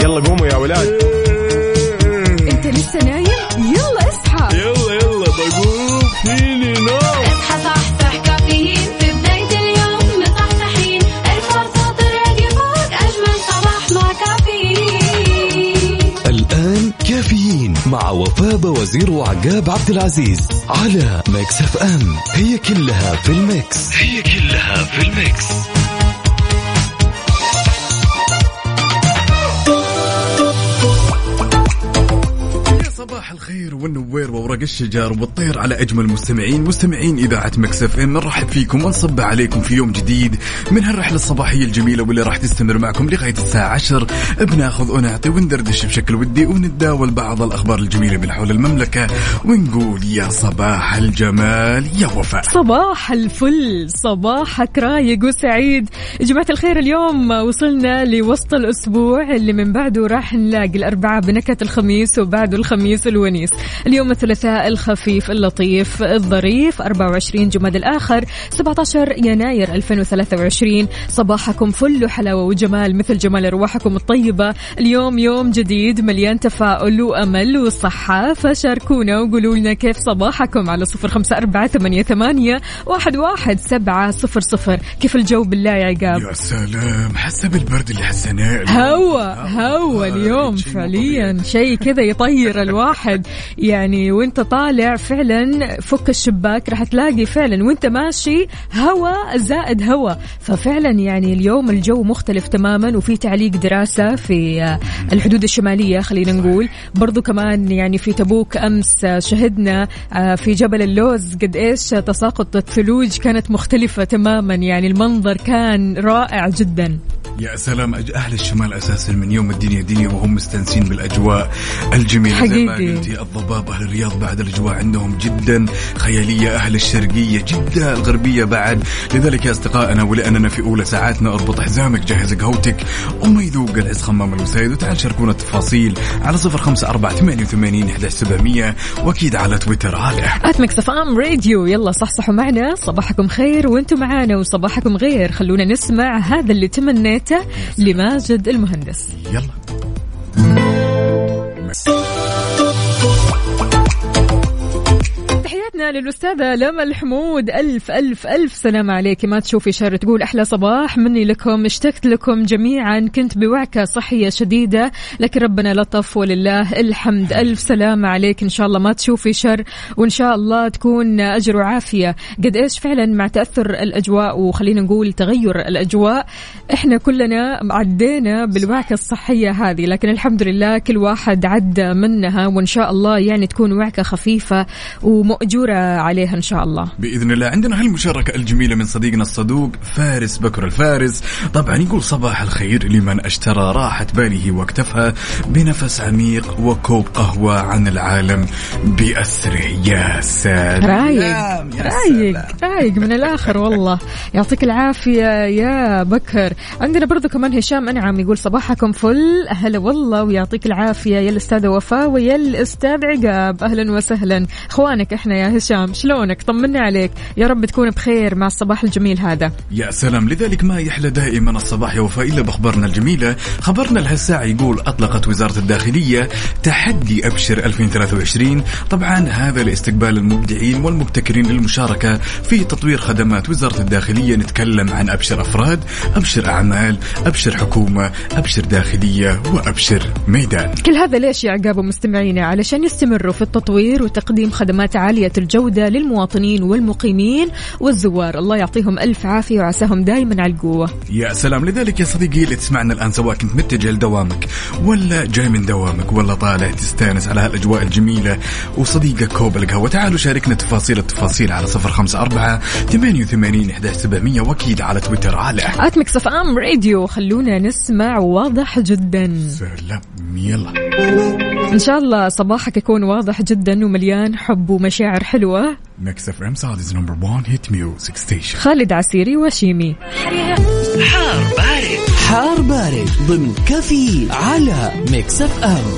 يلا قوموا يا ولاد. انت لسه نايم؟ يلا اصحى، يلا يلا بقوم فيني نوم. اصحى صحصح، كافيين في بداية اليوم مصحصحين، ارفع صوت الراديو فوق أجمل صباح مع كافيين. الآن كافيين مع وفاء بوزير وعقاب عبد العزيز على ميكس اف ام، هي كلها في الميكس، هي كلها في الميكس. الخير والنوير وورق الشجار والطير على أجمل مستمعين إذاعة مكس اف ام. نرحب فيكم ونصب عليكم في يوم جديد من هالرحلة الصباحية الجميلة واللي راح تستمر معكم لغاية الساعة 10. بناخذ ونعطي وندردش بشكل ودي ونتداول بعض الأخبار الجميلة من حول المملكة، ونقول يا صباح الجمال يا وفاء. صباح الفل، صباحك رايق وسعيد يا جماعة الخير. اليوم وصلنا لوسط الأسبوع اللي من بعده راح نلاقي الأربعاء بنكهة الخميس، وبعده الخميس الونيس. اليوم الثلاثاء الخفيف اللطيف الظريف، 24 جماد الآخر 17 يناير 2023. صباحكم فل وحلاوة وجمال مثل جمال أرواحكم الطيبة. اليوم يوم جديد مليان تفاؤل وأمل وصحة، فشاركونا وقولوا لنا كيف صباحكم على 0548811700. كيف الجو بالله يا عقاب؟ يا سلام، حسب بالبرد اللي حسناه. هوا اليوم فعليا شيء كذا يطير الواحد يعني. وانت طالع فعلا فك الشباك راح تلاقي فعلا، وانت ماشي هوا زائد هوا. ففعلا يعني اليوم الجو مختلف تماما. وفي تعليق دراسة في الحدود الشمالية، خلينا نقول برضو كمان يعني في تبوك أمس شهدنا في جبل اللوز قد إيش تساقط الثلوج كانت مختلفة تماما، يعني المنظر كان رائع جدا. يا سلام، أهل الشمال أساسا من يوم الدنيا دنيا وهم مستنسين بالأجواء الجميلة زي ما قلتي. الضباب، أهل الرياض بعد الأجواء عندهم جدا خيالية، أهل الشرقية جدة الغربية بعد. لذلك يا أصدقائنا، ولأننا في أولى ساعاتنا، اربط حزامك، جهز قهوتك وما يذوق العز خمام الوسيد، وتعال شاركونا التفاصيل على 0548811700، وأكيد على تويتر على @ميكس اف ام راديو. يلا صحصحوا معنا، صباحكم خير وانتم معانا وصباحكم غير. خلونا نسمع هذا اللي تمنيت لماجد المهندس. يلا تحياتنا للأستاذة لما الحمود، ألف سلام عليك. ما تشوفي شر، تقول أحلى صباح مني لكم، اشتقت لكم جميعا، كنت بوعكة صحية شديدة لكن ربنا لطف ولله الحمد. ألف سلام عليك، إن شاء الله ما تشوفي شر وإن شاء الله تكون أجر وعافية. قد إيش فعلا مع تأثر الأجواء، وخلينا نقول تغير الأجواء، إحنا كلنا عدينا بالوعكة الصحية هذه، لكن الحمد لله كل واحد عدى منها، وإن شاء الله يعني تكون وعكة خفيفة ومؤجورة عليها إن شاء الله بإذن الله. عندنا هالمشاركة الجميلة من صديقنا الصدوق فارس بكر الفارس، طبعا يقول صباح الخير لمن اشترى راحة باله واكتفها بنفس عميق وكوب قهوة عن العالم بأسره. يا سلام، رايق من الآخر والله. يعطيك العافية يا بكر. عندنا برضو كمان هشام أنعم يقول صباحكم فل، أهلا والله ويعطيك العافية يا الأستاذة وفاء ويا الأستاذ عقاب. أهلا وسهلا، إخوانك إحنا يا هشام، شلونك؟ طمنا عليك، يا رب تكون بخير مع الصباح الجميل هذا. يا سلام، لذلك ما يحلى دائما الصباح يا وفاء إلا بأخبارنا الجميلة. خبرنا لهالساعة يقول أطلقت وزارة الداخلية تحدي أبشر 2023، طبعا هذا لاستقبال المبدعين والمبتكرين للمشاركة في تطوير خدمات وزارة الداخلية. نتكلم عن أبشر أفراد، أبشر أعمال، أبشر حكومة، أبشر داخلية، وأبشر ميدان. كل هذا ليش يا عقاب ومستمعينا؟ علشان يستمروا في التطوير وتقديم خدمات عالية الجودة للمواطنين والمقيمين والزوار. الله يعطيهم ألف عافية وعساهم دائما على القوة. يا سلام، لذلك يا صديقي اللي تسمعنا الآن، سواء كنت متجه لدوامك ولا جاي من دوامك ولا طالع تستانس على هالأجواء الجميلة وصديقك كوب القهوة، تعالوا شاركنا التفاصيل على 0548811700، وأكيد على تويتر على @ميكس اف ام راديو. خلونا نسمع واضح جدا. سلام، يلا إن شاء الله صباحك يكون واضح جدا ومليان حب ومشاعر حلوة. Mix FM Saudi's number one hit music station. خالد عسيري وشيمي. حار بارد ضمن كفي على Mix FM.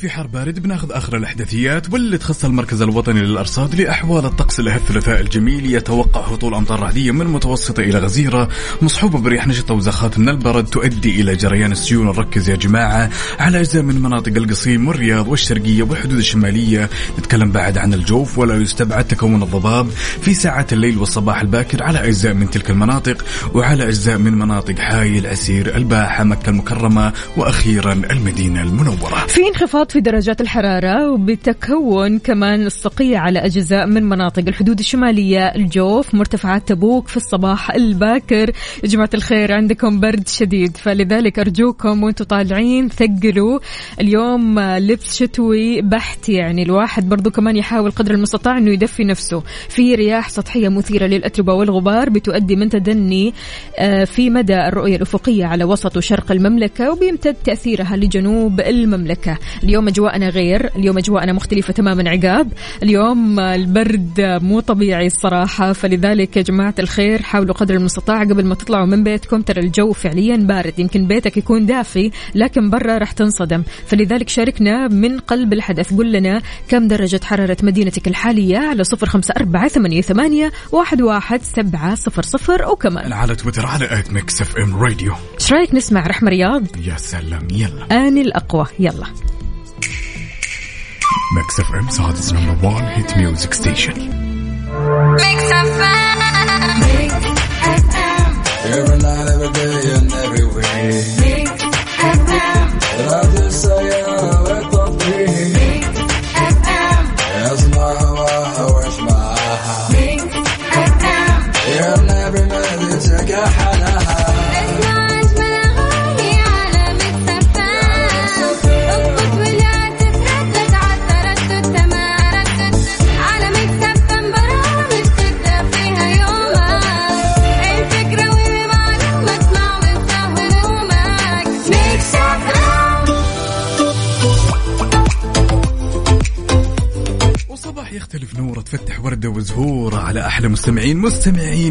في حر بارد بناخذ آخر الأحداثيات واللي تخص المركز الوطني للأرصاد لأحوال الطقس له الثلاثاء الجميل. يتوقع هطول أمطار رعدية من متوسطة إلى غزيرة مصحوبة برياح نشطة وزخات من البرد تؤدي إلى جريان السيول. نركز يا جماعة على أجزاء من مناطق القصيم والرياض والشرقية والحدود الشمالية. نتكلم بعد عن الجوف، ولا يستبعد تكون الضباب في ساعات الليل والصباح الباكر على أجزاء من تلك المناطق وعلى أجزاء من مناطق حائل، عسير، الباحة، مكة المكرمة وأخيرا المدينة المنورة. في انخفاض في درجات الحرارة وبتكون كمان الصقيع على أجزاء من مناطق الحدود الشمالية، الجوف، مرتفعات تبوك في الصباح الباكر. يا جماعة الخير عندكم برد شديد، فلذلك أرجوكم وانتوا طالعين ثقلوا اليوم لبس شتوي بحت، يعني الواحد برضو كمان يحاول قدر المستطاع أنه يدفي نفسه. في رياح سطحية مثيرة للأتربة والغبار بتؤدي من تدني في مدى الرؤية الأفقية على وسط وشرق المملكة وبيمتد تأثيرها لجنوب المملكة. اليوم أجواءنا غير، اليوم أجواءنا مختلفة تماما عقاب، اليوم البرد مو طبيعي الصراحة، فلذلك يا جماعة الخير حاولوا قدر المستطاع قبل ما تطلعوا من بيتكم. ترى الجو فعليا بارد، يمكن بيتك يكون دافي لكن برا راح تنصدم، فلذلك شاركنا من قلب الحدث، قل لنا كم درجة حرارة مدينتك الحالية على 0548811700 وكمان على تويتر على Mix FM Radio. ايش رايك نسمع رحمة رياض؟ يا سلام يلا، أنا الأقوى يلا. Mix FM Saudi's number one hit music station. Mix FM. Every night, every day, and everywhere. Mix FM. I just say I'm a copy. Mix FM. As my heart is my heart. Mix FM. I'm every night, it's like a hana. يختلف نورة تفتح وردة وزهورة على أحلى مستمعين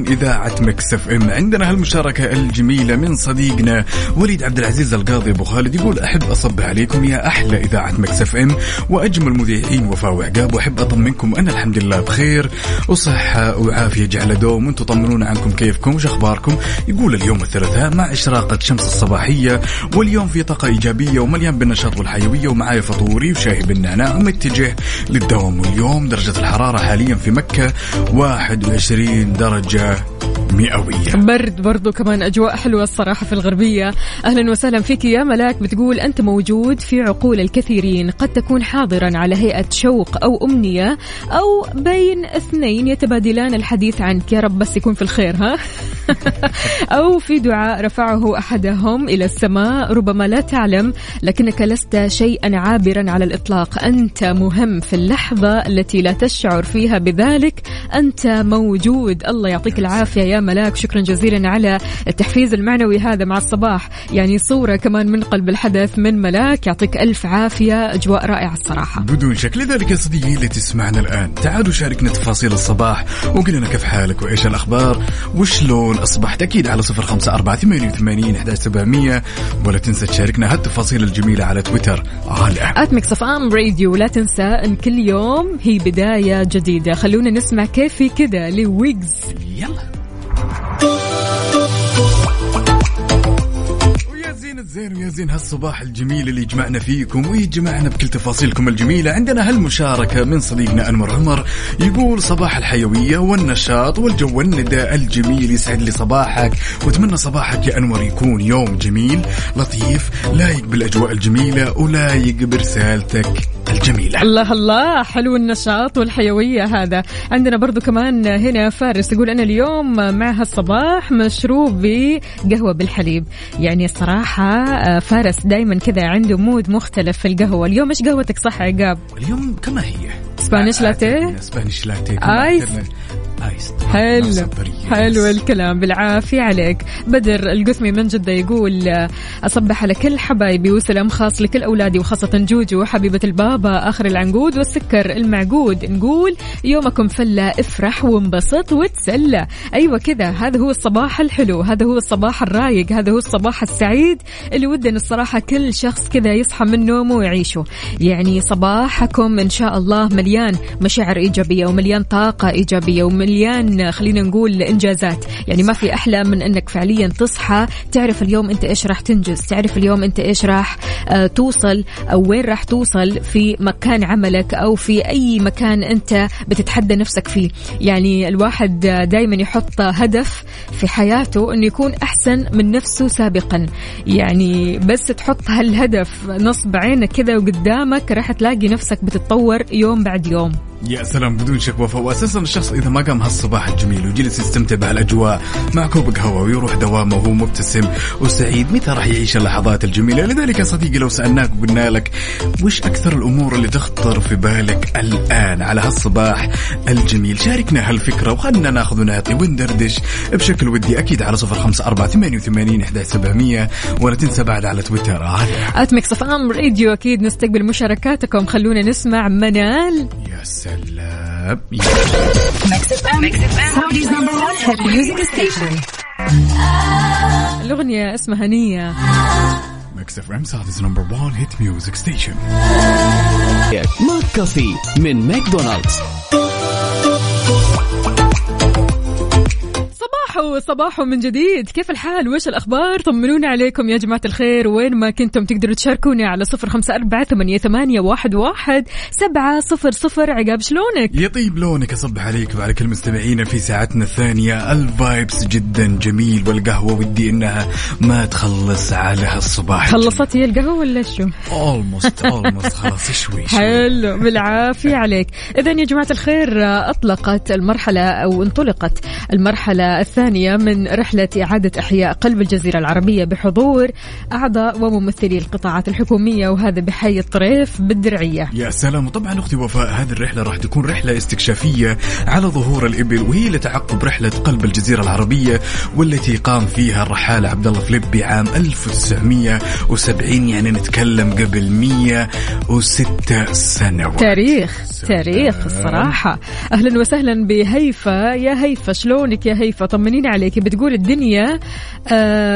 إذاعة مكس اف ام. عندنا هالمشاركة الجميلة من صديقنا وليد عبدالعزيز الغامدي أبو خالد، يقول أحب أصبح عليكم يا أحلى إذاعة مكس اف ام وأجمل مذيعين وفاء وعقاب، وأحب أطمنكم أنا الحمد لله بخير وصحة وعافية جعل دوم، وأنتم طمنونا عنكم كيفكم وش أخباركم. يقول اليوم الثلاثاء مع إشراقة الشمس الصباحية واليوم في طاقة إيجابية ومليان بالنشاط والحيوية، ومعايا فطوري وشاي بالنعناع ومتجه للدوام. واليوم درجة الحرارة حاليا في مكة 21 درجة مئوية. برد برضو كمان، أجواء حلوة الصراحة في الغربية. أهلا وسهلا فيك يا ملاك، بتقول أنت موجود في عقول الكثيرين، قد تكون حاضرا على هيئة شوق أو أمنية أو بين اثنين يتبادلان الحديث عنك، يا رب بس يكون في الخير ها أو في دعاء رفعه أحدهم إلى السماء، ربما لا تعلم لكنك لست شيئا عابرا على الإطلاق، أنت مهم في اللحظة التي لا تشعر فيها بذلك، أنت موجود. الله يعطيك العافية يا ملاك، شكرا جزيلا على التحفيز المعنوي هذا مع الصباح، يعني صورة كمان من قلب الحدث من ملاك، يعطيك ألف عافية. أجواء رائعة الصراحة بدون شك. لذلك يا صديقي اللي تسمعنا الآن، تعالوا شاركنا تفاصيل الصباح وقل لنا كيف حالك وإيش الأخبار وشلون أصبحت، أكيد على 0548811700، ولا تنسى تشاركنا هالتفاصيل الجميلة على تويتر على Mix FM Radio. ولا تنسى أن كل يوم هي بداية جديدة. خلونا نسمع كيفي كده لويجز يلا. زين ويا زين هالصباح الجميل اللي يجمعنا فيكم ويجمعنا بكل تفاصيلكم الجميلة. عندنا هالمشاركة من صديقنا أنور عمر، يقول صباح الحيوية والنشاط والجو الندى الجميل، يسعد لي صباحك واتمنى صباحك يا أنور يكون يوم جميل لطيف لايق بالأجواء الجميلة ولايق برسالتك الجميلة. الله الله حلو النشاط والحيوية هذا. عندنا برضو كمان هنا فارس يقول أنا اليوم مع هالصباح مشروبي قهوة بالحليب. يعني الصراحة فارس دايما كذا عنده مود مختلف في القهوة. اليوم إيش قهوتك صح عقاب؟ اليوم كما هي اسبانيش لاتيه. اسبانيش لاتيه آيس. حلو حلو الكلام، بالعافية عليك. بدر القثمي من جدة يقول أصبح على كل حبايبي وسلام خاص لكل أولادي وخاصة جوجو حبيبة البابا آخر العنقود والسكر المعقود. نقول يومكم فلة، افرح وانبسط وتسلى. أيوة كذا، هذا هو الصباح الحلو، هذا هو الصباح الرايق، هذا هو الصباح السعيد اللي ودنا الصراحة كل شخص كذا يصحى من نومه ويعيشه. يعني صباحكم إن شاء الله مليان مشاعر إيجابية ومليان طاقة إيجابية مليان خلينا نقول إنجازات. يعني ما في أحلى من أنك فعليا تصحى تعرف اليوم أنت إيش راح تنجز، تعرف اليوم أنت إيش راح توصل أو وين راح توصل في مكان عملك أو في أي مكان أنت بتتحدى نفسك فيه. يعني الواحد دايما يحط هدف في حياته أنه يكون أحسن من نفسه سابقا. يعني بس تحط هالهدف نصب عينك كذا وقدامك راح تلاقي نفسك بتتطور يوم بعد يوم. يا سلام، بدون شك وفاء. وأساسا الشخص إذا ما قام هالصباح الجميل وجلس يستمتع بهالأجواء مع كوب قهوة ويروح دوامه وهو مبتسم وسعيد، متى راح يعيش اللحظات الجميلة؟ لذلك يا صديقي لو سألناك وقلنا لك وش أكثر الأمور اللي تخطر في بالك الآن على هالصباح الجميل، شاركنا هالفكرة وخلنا ناخذ ونعطي وندردش بشكل ودي أكيد على 0548811700. ولا تنسى بعد على تويتر @Mix FM راديو، أكيد نستقبل مشاركاتكم. خلونا نسمع منال. يا سلام، الأغنية اسمها نية. Mix FM Saudi's number one hit music station. ماك كافي من ماكدونالدز. صباحو من جديد، كيف الحال؟ وش الأخبار؟ طمنونا عليكم يا جماعة الخير. وين ما كنتم تقدروا تشاركوني على 0548811700. عقاب شلونك؟ يطيب لونك، أصبح عليك وعلى كل مستمعينا في ساعتنا الثانية. الفايبس جدا جميل والقهوة ودي إنها ما تخلص على هالصباح. خلصت هي القهوة ولا شو؟ almost خلاص شوي. حلو بالعافية عليك. إذا يا جماعة الخير أطلقت المرحلة أو انطلقت المرحلة الثانية من رحلة إعادة إحياء قلب الجزيرة العربية بحضور أعضاء وممثلي القطاعات الحكومية، وهذا بحي الطريف بالدرعية. يا سلام. طبعا أختي وفاء، هذه الرحلة راح تكون رحلة استكشافية على ظهور الإبل، وهي لتعقب رحلة قلب الجزيرة العربية والتي قام فيها الرحال عبد الله فليبي عام 1970. يعني نتكلم قبل 106 سنوات. تاريخ الصراحة. أهلا وسهلا بهيفا. يا هيفا شلونك يا هيفا؟ طمنين عليك. بتقول الدنيا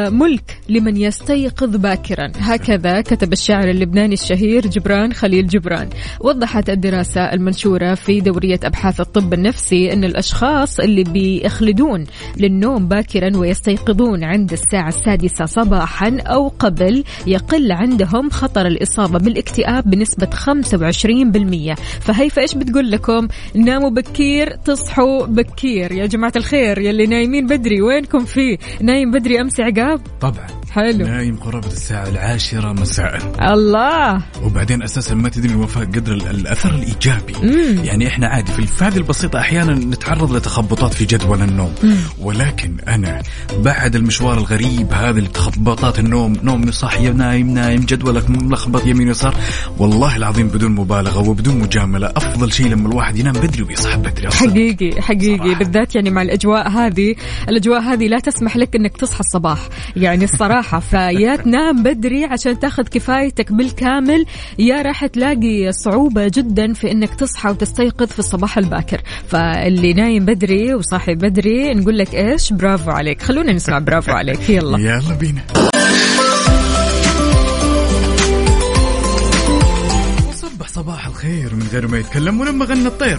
ملك لمن يستيقظ باكرا، هكذا كتب الشاعر اللبناني الشهير جبران خليل جبران. وضحت الدراسة المنشورة في دورية أبحاث الطب النفسي أن الأشخاص اللي بيخلدون للنوم باكرا ويستيقظون عند الساعة 6 صباحا أو قبل يقل عندهم خطر الإصابة بالاكتئاب بنسبة 25%. فهيفا إيش بتقول لكم؟ ناموا بكير تصحوا بكير يا جماعة الخير. يلي نايمين بدري وينكم فيه؟ نايم بدري أمس عقاب؟ طبعا حلو، نايم قرابة الساعة 10:00 مساء. الله. وبعدين أساسا ما تدري وفاء قدر الأثر الإيجابي. يعني إحنا عادي في الفادة البسيطة أحيانا نتعرض لتخبطات في جدول النوم، ولكن أنا بعد المشوار الغريب هذا لتخبطات النوم، نوم صاحي نايم جدولك ملخبط يمين يسار، والله العظيم بدون مبالغة وبدون مجاملة أفضل شيء لما الواحد ينام بدري ويصحى بدري. حقيقي بالذات يعني مع الأجواء هذه، الأجواء هذه لا تسمح لك أنك تصحى الصباح يعني الصراحة. فيا تنام بدري عشان تاخذ كفايتك بالكامل، يا راح تلاقي صعوبة جدا في انك تصحى وتستيقظ في الصباح الباكر. فاللي نايم بدري وصاحي بدري نقول لك ايش، برافو عليك. خلونا نسمع برافو عليك. يلا بينا. صبح صباح الخير من غير ما يتكلم، ولما غنى الطير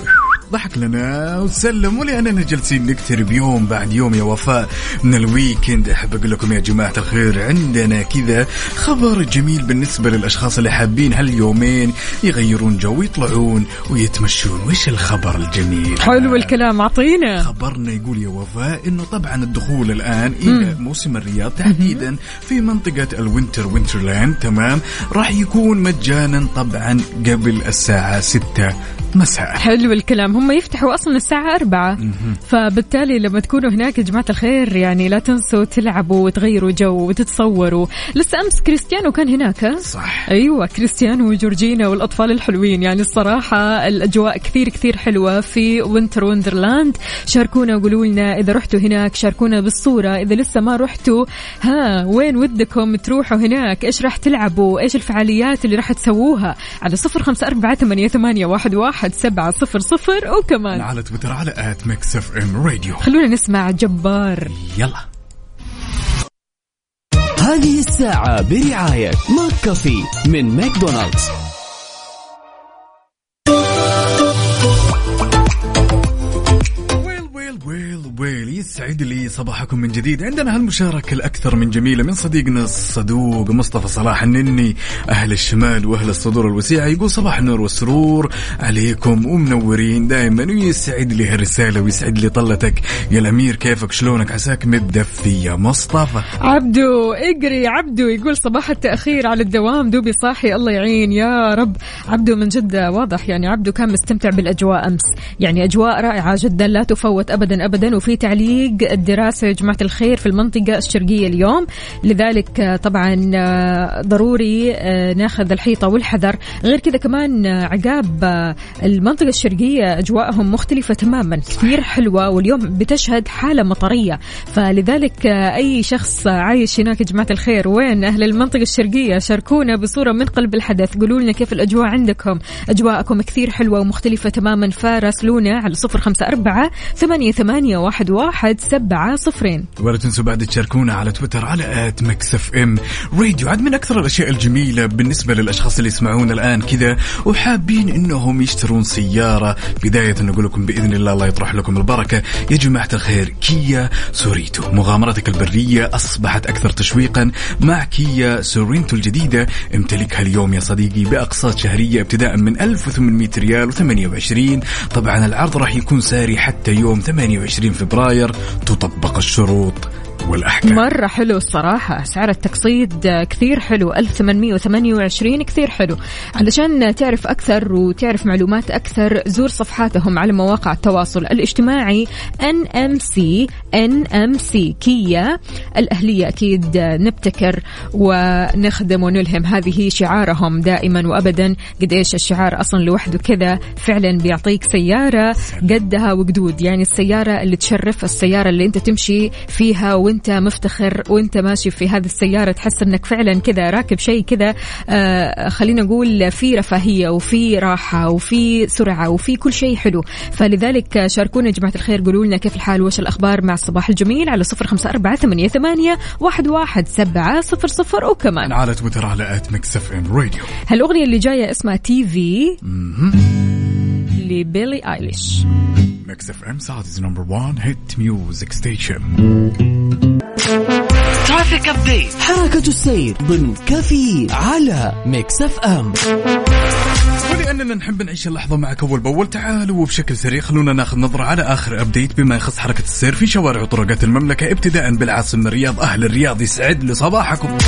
ضحك لنا وسلم، ولأننا جالسين نقترب يوم بعد يوم يا وفاء من الويكند. أحب أقول لكم يا جماعة الخير عندنا كذا خبر جميل بالنسبة للأشخاص اللي حابين هاليومين يغيرون جو ويطلعون ويتمشون. وش الخبر الجميل؟ حلو الكلام، عطينا خبرنا. يقول يا وفاء إنه طبعا الدخول الآن إلى موسم الرياض تحديدا في منطقة الوينتر وينترلاند، تمام، راح يكون مجانا طبعا قبل الساعة 6 مساء. حلو الكلام. هم يفتحوا أصلا الساعة 4، فبالتالي لما تكونوا هناك يا جماعة الخير يعني لا تنسوا تلعبوا وتغيروا جو وتتصوروا. لسه أمس كريستيانو كان هناك، صح؟ أيوة، كريستيانو وجورجينا والأطفال الحلوين، يعني الصراحة الأجواء كثير كثير حلوة في وينتر وندرلاند. شاركونا وقولوا لنا إذا رحتوا هناك، شاركونا بالصورة إذا لسه ما رحتوا، ها وين ودكم تروحوا هناك، إيش راح تلعبوا، إيش الفعاليات اللي راح تسووها، على 0548811700 وكمان على تويتر على @Mix FM Radio. خلونا نسمع جبار، يلا. هذه الساعة برعاية ماك كافي من ماكدونالدز. يسعد لي صباحكم من جديد. عندنا هالمشاركة الأكثر من جميلة من صديقنا الصدوق مصطفى صلاح النني، أهل الشمال وأهل الصدور الوسيعة، يقول صباح النور والسرور عليكم ومنورين دائما. ويسعد لي هالرسالة ويسعد لي طلتك يا الأمير، كيفك شلونك، عساك متدفي يا مصطفى. عبدو اجري، عبدو يقول صباح التأخير على الدوام، دوبي صاحي الله يعين يا رب. عبدو من جدة، واضح يعني عبدو كان مستمتع بالأجواء أمس، يعني أجواء رائعة جدا لا تفوت أبدا أبدا. وفي تعليق الدراسة يا جماعة الخير في المنطقة الشرقية اليوم، لذلك طبعا ضروري ناخذ الحيطة والحذر. غير كذا كمان عقاب، المنطقة الشرقية أجواءهم مختلفة تماما، كثير حلوة، واليوم بتشهد حالة مطرية، فلذلك أي شخص عايش هناك يا جماعة الخير، وين أهل المنطقة الشرقية، شاركونا بصورة من قلب الحدث، قولوا لنا كيف الأجواء عندكم، أجواءكم كثير حلوة ومختلفة تماما، فراسلونا على 0548811700. ولا تنسوا بعد تشاركونا على تويتر على @MixFM Radio. عاد من أكثر الأشياء الجميلة بالنسبة للأشخاص اللي يسمعون الآن كذا وحابين إنهم يشترون سيارة، بداية نقول لكم بإذن الله الله يطرح لكم البركة يا جماعة الخير. كيا سورينتو، مغامرتك البرية أصبحت أكثر تشويقا مع كيا سورينتو الجديدة. امتلكها اليوم يا صديقي بأقساط شهرية ابتداء من 1800 ريال و28. طبعا العرض راح يكون ساري حتى يوم 28 فبراير، تطبق الشروط والأحكام. مرة حلو الصراحة، سعر التقسيط كثير حلو، 1828 كثير حلو. علشان تعرف أكثر وتعرف معلومات أكثر زور صفحاتهم على مواقع التواصل الاجتماعي NMC كيا الأهلية، أكيد نبتكر ونخدم ونلهم، هذه شعارهم دائما وأبدا. قد إيش الشعار أصلا لوحده كذا فعلا بيعطيك سيارة قدها وقدود، يعني السيارة اللي تشرف، السيارة اللي أنت تمشي فيها وانت مفتخر وانت ماشي في هذه السيارة، تحس انك فعلا كذا راكب شيء كذا، خلينا نقول في رفاهية وفي راحة وفي سرعة وفي كل شيء حلو. فلذلك شاركونا جماعة الخير، قولوا لنا كيف الحال وايش الأخبار مع الصباح الجميل على 0548811700 وكمان على تويتر على @MixFM Radio. هالأغنية اللي جاية اسمها TV لبيلي آيليش. Mix FM Saudi's #1 hit music station. Traffic update. حركة السير ضمن كافي على Mix FM. ولأننا نحب نعيش اللحظة معك أول بأول، تعالوا وبشكل سريع خلونا ناخذ نظرة على آخر أبديت بما يخص حركة السير في شوارع وطرقات المملكة، ابتداء بالعاصمة الرياض. أهل الرياض يسعد لصباحكم.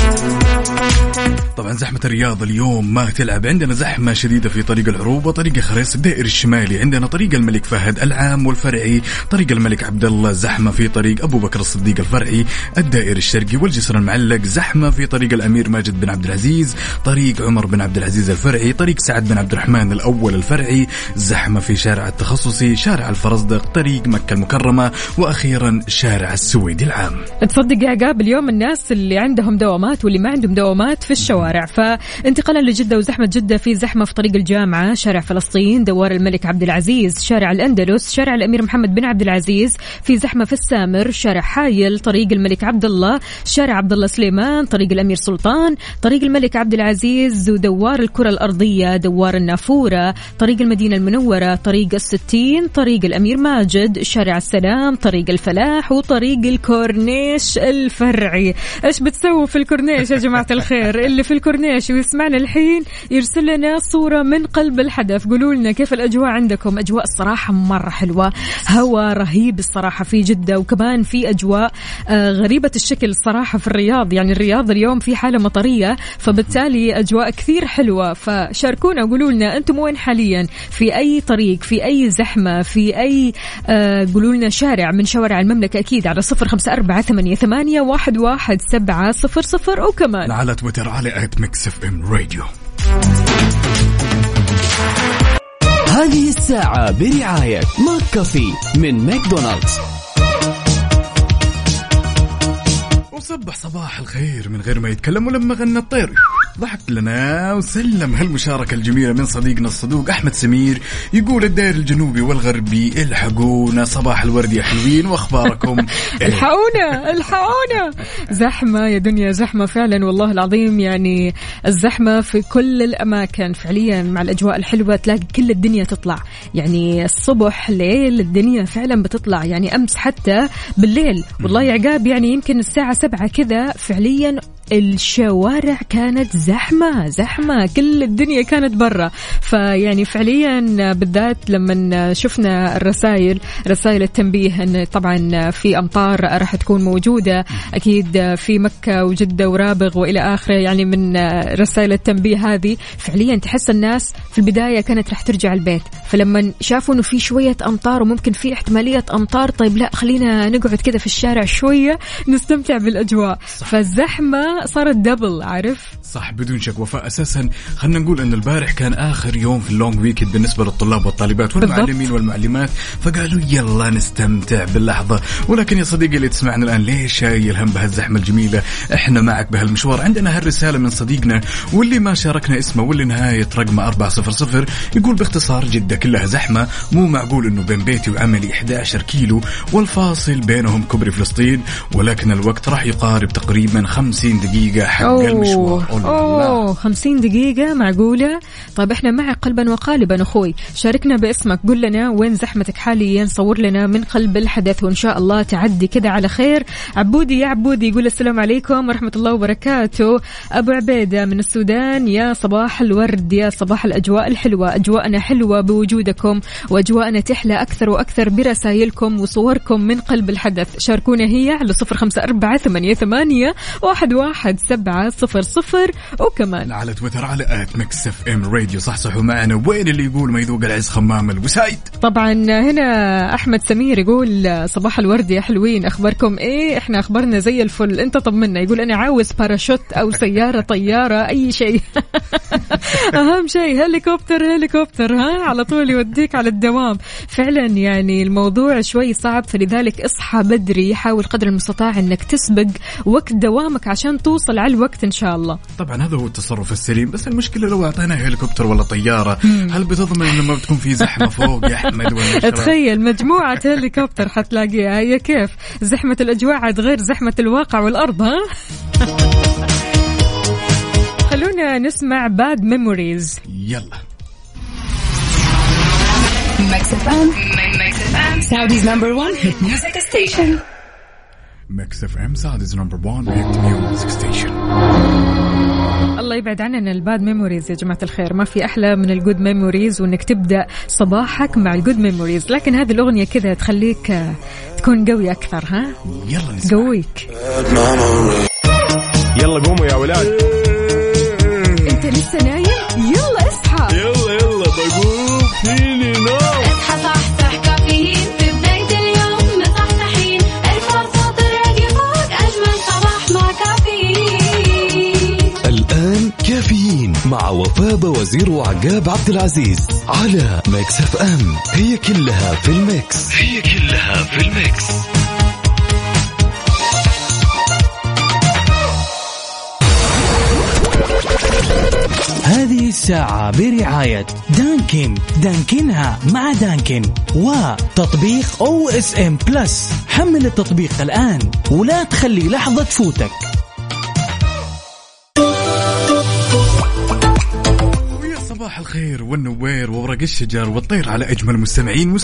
طبعا زحمة الرياض اليوم ما تلعب، عندنا زحمة شديدة في طريق العروبة، طريق خريص الدائري الشمالي، عندنا طريق الملك فهد العام والفرعي، طريق الملك عبد الله، زحمة في طريق أبو بكر الصديق الفرعي، الدائري الشرقي والجسر المعلق، زحمة في طريق الأمير ماجد بن عبد العزيز، طريق عمر بن عبد العزيز الفرعي، طريق سعد بن عبد الرحمن الأول الفرعي، زحمة في شارع التخصصي، شارع الفرزدق، طريق مكة المكرمة، وأخيرا شارع السويد العام. تصدق يا عقاب اليوم الناس اللي عندهم دوامات واللي ما عندهم دوامات في الشوارع. فانتقالا لجدة وزحمة جدة، في زحمة في طريق الجامعة، شارع فلسطين، دوار الملك عبد العزيز، شارع الأندلس، شارع الأمير محمد بن عبد العزيز، في زحمة في السامر، شارع حايل، طريق الملك عبد الله، شارع عبد الله سليمان، طريق الأمير سلطان، طريق الملك عبد العزيز، ودوار الكرة الأرضية، دوار النافورة، طريق المدينة المنورة، طريق 60، طريق الأمير ماجد، شارع السلام، طريق الفلاح، وطريق الكورنيش الفرعي. إيش بتسووا في الكورنيش يا جماعة الخير؟ اللي في الكورنيش ويسمعنا الحين يرسل لنا صورة من قلب الحدث، قولوا لنا كيف الأجواء عندكم. أجواء الصراحة مرة حلوة، هوا رهيب الصراحة في جدة، وكمان في أجواء غريبة الشكل الصراحة في الرياض، يعني الرياض اليوم في حالة مطرية، فبالتالي أجواء كثير حلوة. فشاركونا وقولوا لنا تسمعونا أنتم وين حاليا، في أي طريق، في أي زحمة، في أي قولوا لنا شارع من شوارع المملكة أكيد على 0548811700 وكمان على تويتر على @mixfmradio. هذه الساعة برعاية ماك كافي من ماكدونالدز. وصبح صباح الخير من غير ما يتكلم، ولما غنى الطير ضحك لنا وسلم. هالمشاركة الجميلة من صديقنا الصدوق أحمد سمير، يقول الدائر الجنوبي والغربي الحقونا، صباح الورد يا حلوين وأخباركم. الحقونا زحمة يا دنيا، زحمة فعلا والله العظيم، يعني الزحمة في كل الأماكن فعليا. مع الأجواء الحلوة تلاقي كل الدنيا تطلع، يعني الصبح ليل الدنيا فعلا بتطلع، يعني أمس حتى بالليل والله يا عقاب يعني يمكن الساعة 7 كذا فعليا الشوارع كانت زحمة، كل الدنيا كانت برا. فيعني فعليا بالذات لما شفنا رسائل التنبيه أن طبعا في أمطار راح تكون موجودة أكيد في مكة وجدة ورابغ وإلى آخره، يعني من رسائل التنبيه هذه فعليا تحس الناس في البداية كانت راح ترجع البيت، فلما شافوا أنه في شوية أمطار وممكن في احتمالية أمطار، طيب لا خلينا نقعد كذا في الشارع شوية نستمتع بالأجواء، فالزحمة صارت دبل، عارف؟ صح بدون شك وفاء. أساسا خلنا نقول أن البارح كان آخر يوم في اللونج ويكند بالنسبة للطلاب والطالبات والمعلمين والمعلمات، فقالوا يلا نستمتع باللحظة. ولكن يا صديقي اللي تسمعنا الآن، ليش شايل هم بهالزحمة الجميلة؟ احنا معك بهالمشوار. عندنا هالرسالة من صديقنا واللي ما شاركنا اسمه واللي نهاية رقم 400، يقول باختصار جدة كلها زحمة، مو معقول أنه بين بيتي وعملي 11 كيلو والفاصل بينهم كوبري فلسطين، ولكن الوقت راح يقارب تقريبا 50 دقيقة حق المشوار. 50 دقيقة معقولة؟ طيب احنا معك قلبا وقالبا اخوي، شاركنا باسمك، قل لنا وين زحمتك حاليا، صور لنا من قلب الحدث وان شاء الله تعدي كذا على خير. عبودي يا عبودي يقول السلام عليكم ورحمة الله وبركاته. ابو عبيدة من السودان، يا صباح الورد يا صباح الاجواء الحلوة، اجواءنا حلوة بوجودكم واجواءنا تحلى اكثر واكثر برسائلكم وصوركم من قلب الحدث. شاركونا هي على 0548811700 وكمان على تويتر على @mixfmradio. صحصحوا معنا وين اللي يقول ما يذوق العز خمام الوسايد. طبعا هنا أحمد سمير يقول صباح الورد يا حلوين، أخباركم إيه؟ إحنا أخبارنا زي الفل، أنت طمنا. يقول أنا عاوز باراشوت أو سيارة طيارة أي شيء. أهم شيء هليكوبتر، ها على طول يوديك على الدوام. فعلا يعني الموضوع شوي صعب، فلذلك اصحى بدري، حاول قدر المستطاع أنك تسبق وقت دوامك عشان توصل على الوقت إن شاء الله. طبعا هذا هو التصرف السليم، بس المشكلة لو أعطينا هليكوبتر ولا طيارة هل بتضمن لما بتكون في زحمة فوق يا أحمد؟ تخيل مجموعة هليكوبتر حتلاقيها، هي كيف زحمة الأجواء عاد غير زحمة الواقع والأرض، ها؟ خلونا نسمع باد ميموريز، يلا. Mix FM. Mix FM. Saudi's #1 hit music station. Mix FM, Saudi's #1 hit music station. الله يبعد عننا الباد ميموريز يا جماعة الخير، ما في أحلى من الجود ميموريز وإنك تبدأ صباحك مع الجود ميموريز، لكن هذه الأغنية كذا تخليك تكون قوي أكثر، ها؟ يلا نسمع. قويك يلا قوموا يا ولاد. أنت لسه نايم؟ يلا اصحى، يلا بقوم فيني نوم. اصحى صحصح كافيين في بداية اليوم، مصحصحين الفرصة تراقي فوق أجمل صباح مع كافيين. الآن كافيين مع وفاء بوزير وعقاب عبد العزيز على ميكس اف ام، هي كلها في الميكس. هذه الساعة برعاية دانكن، دانكنها مع دانكن، وتطبيق OSN Plus. حمل التطبيق الآن ولا تخلي لحظة تفوتك. صباح الخير والنوير وورق الشجر والطير على أجمل مستمعين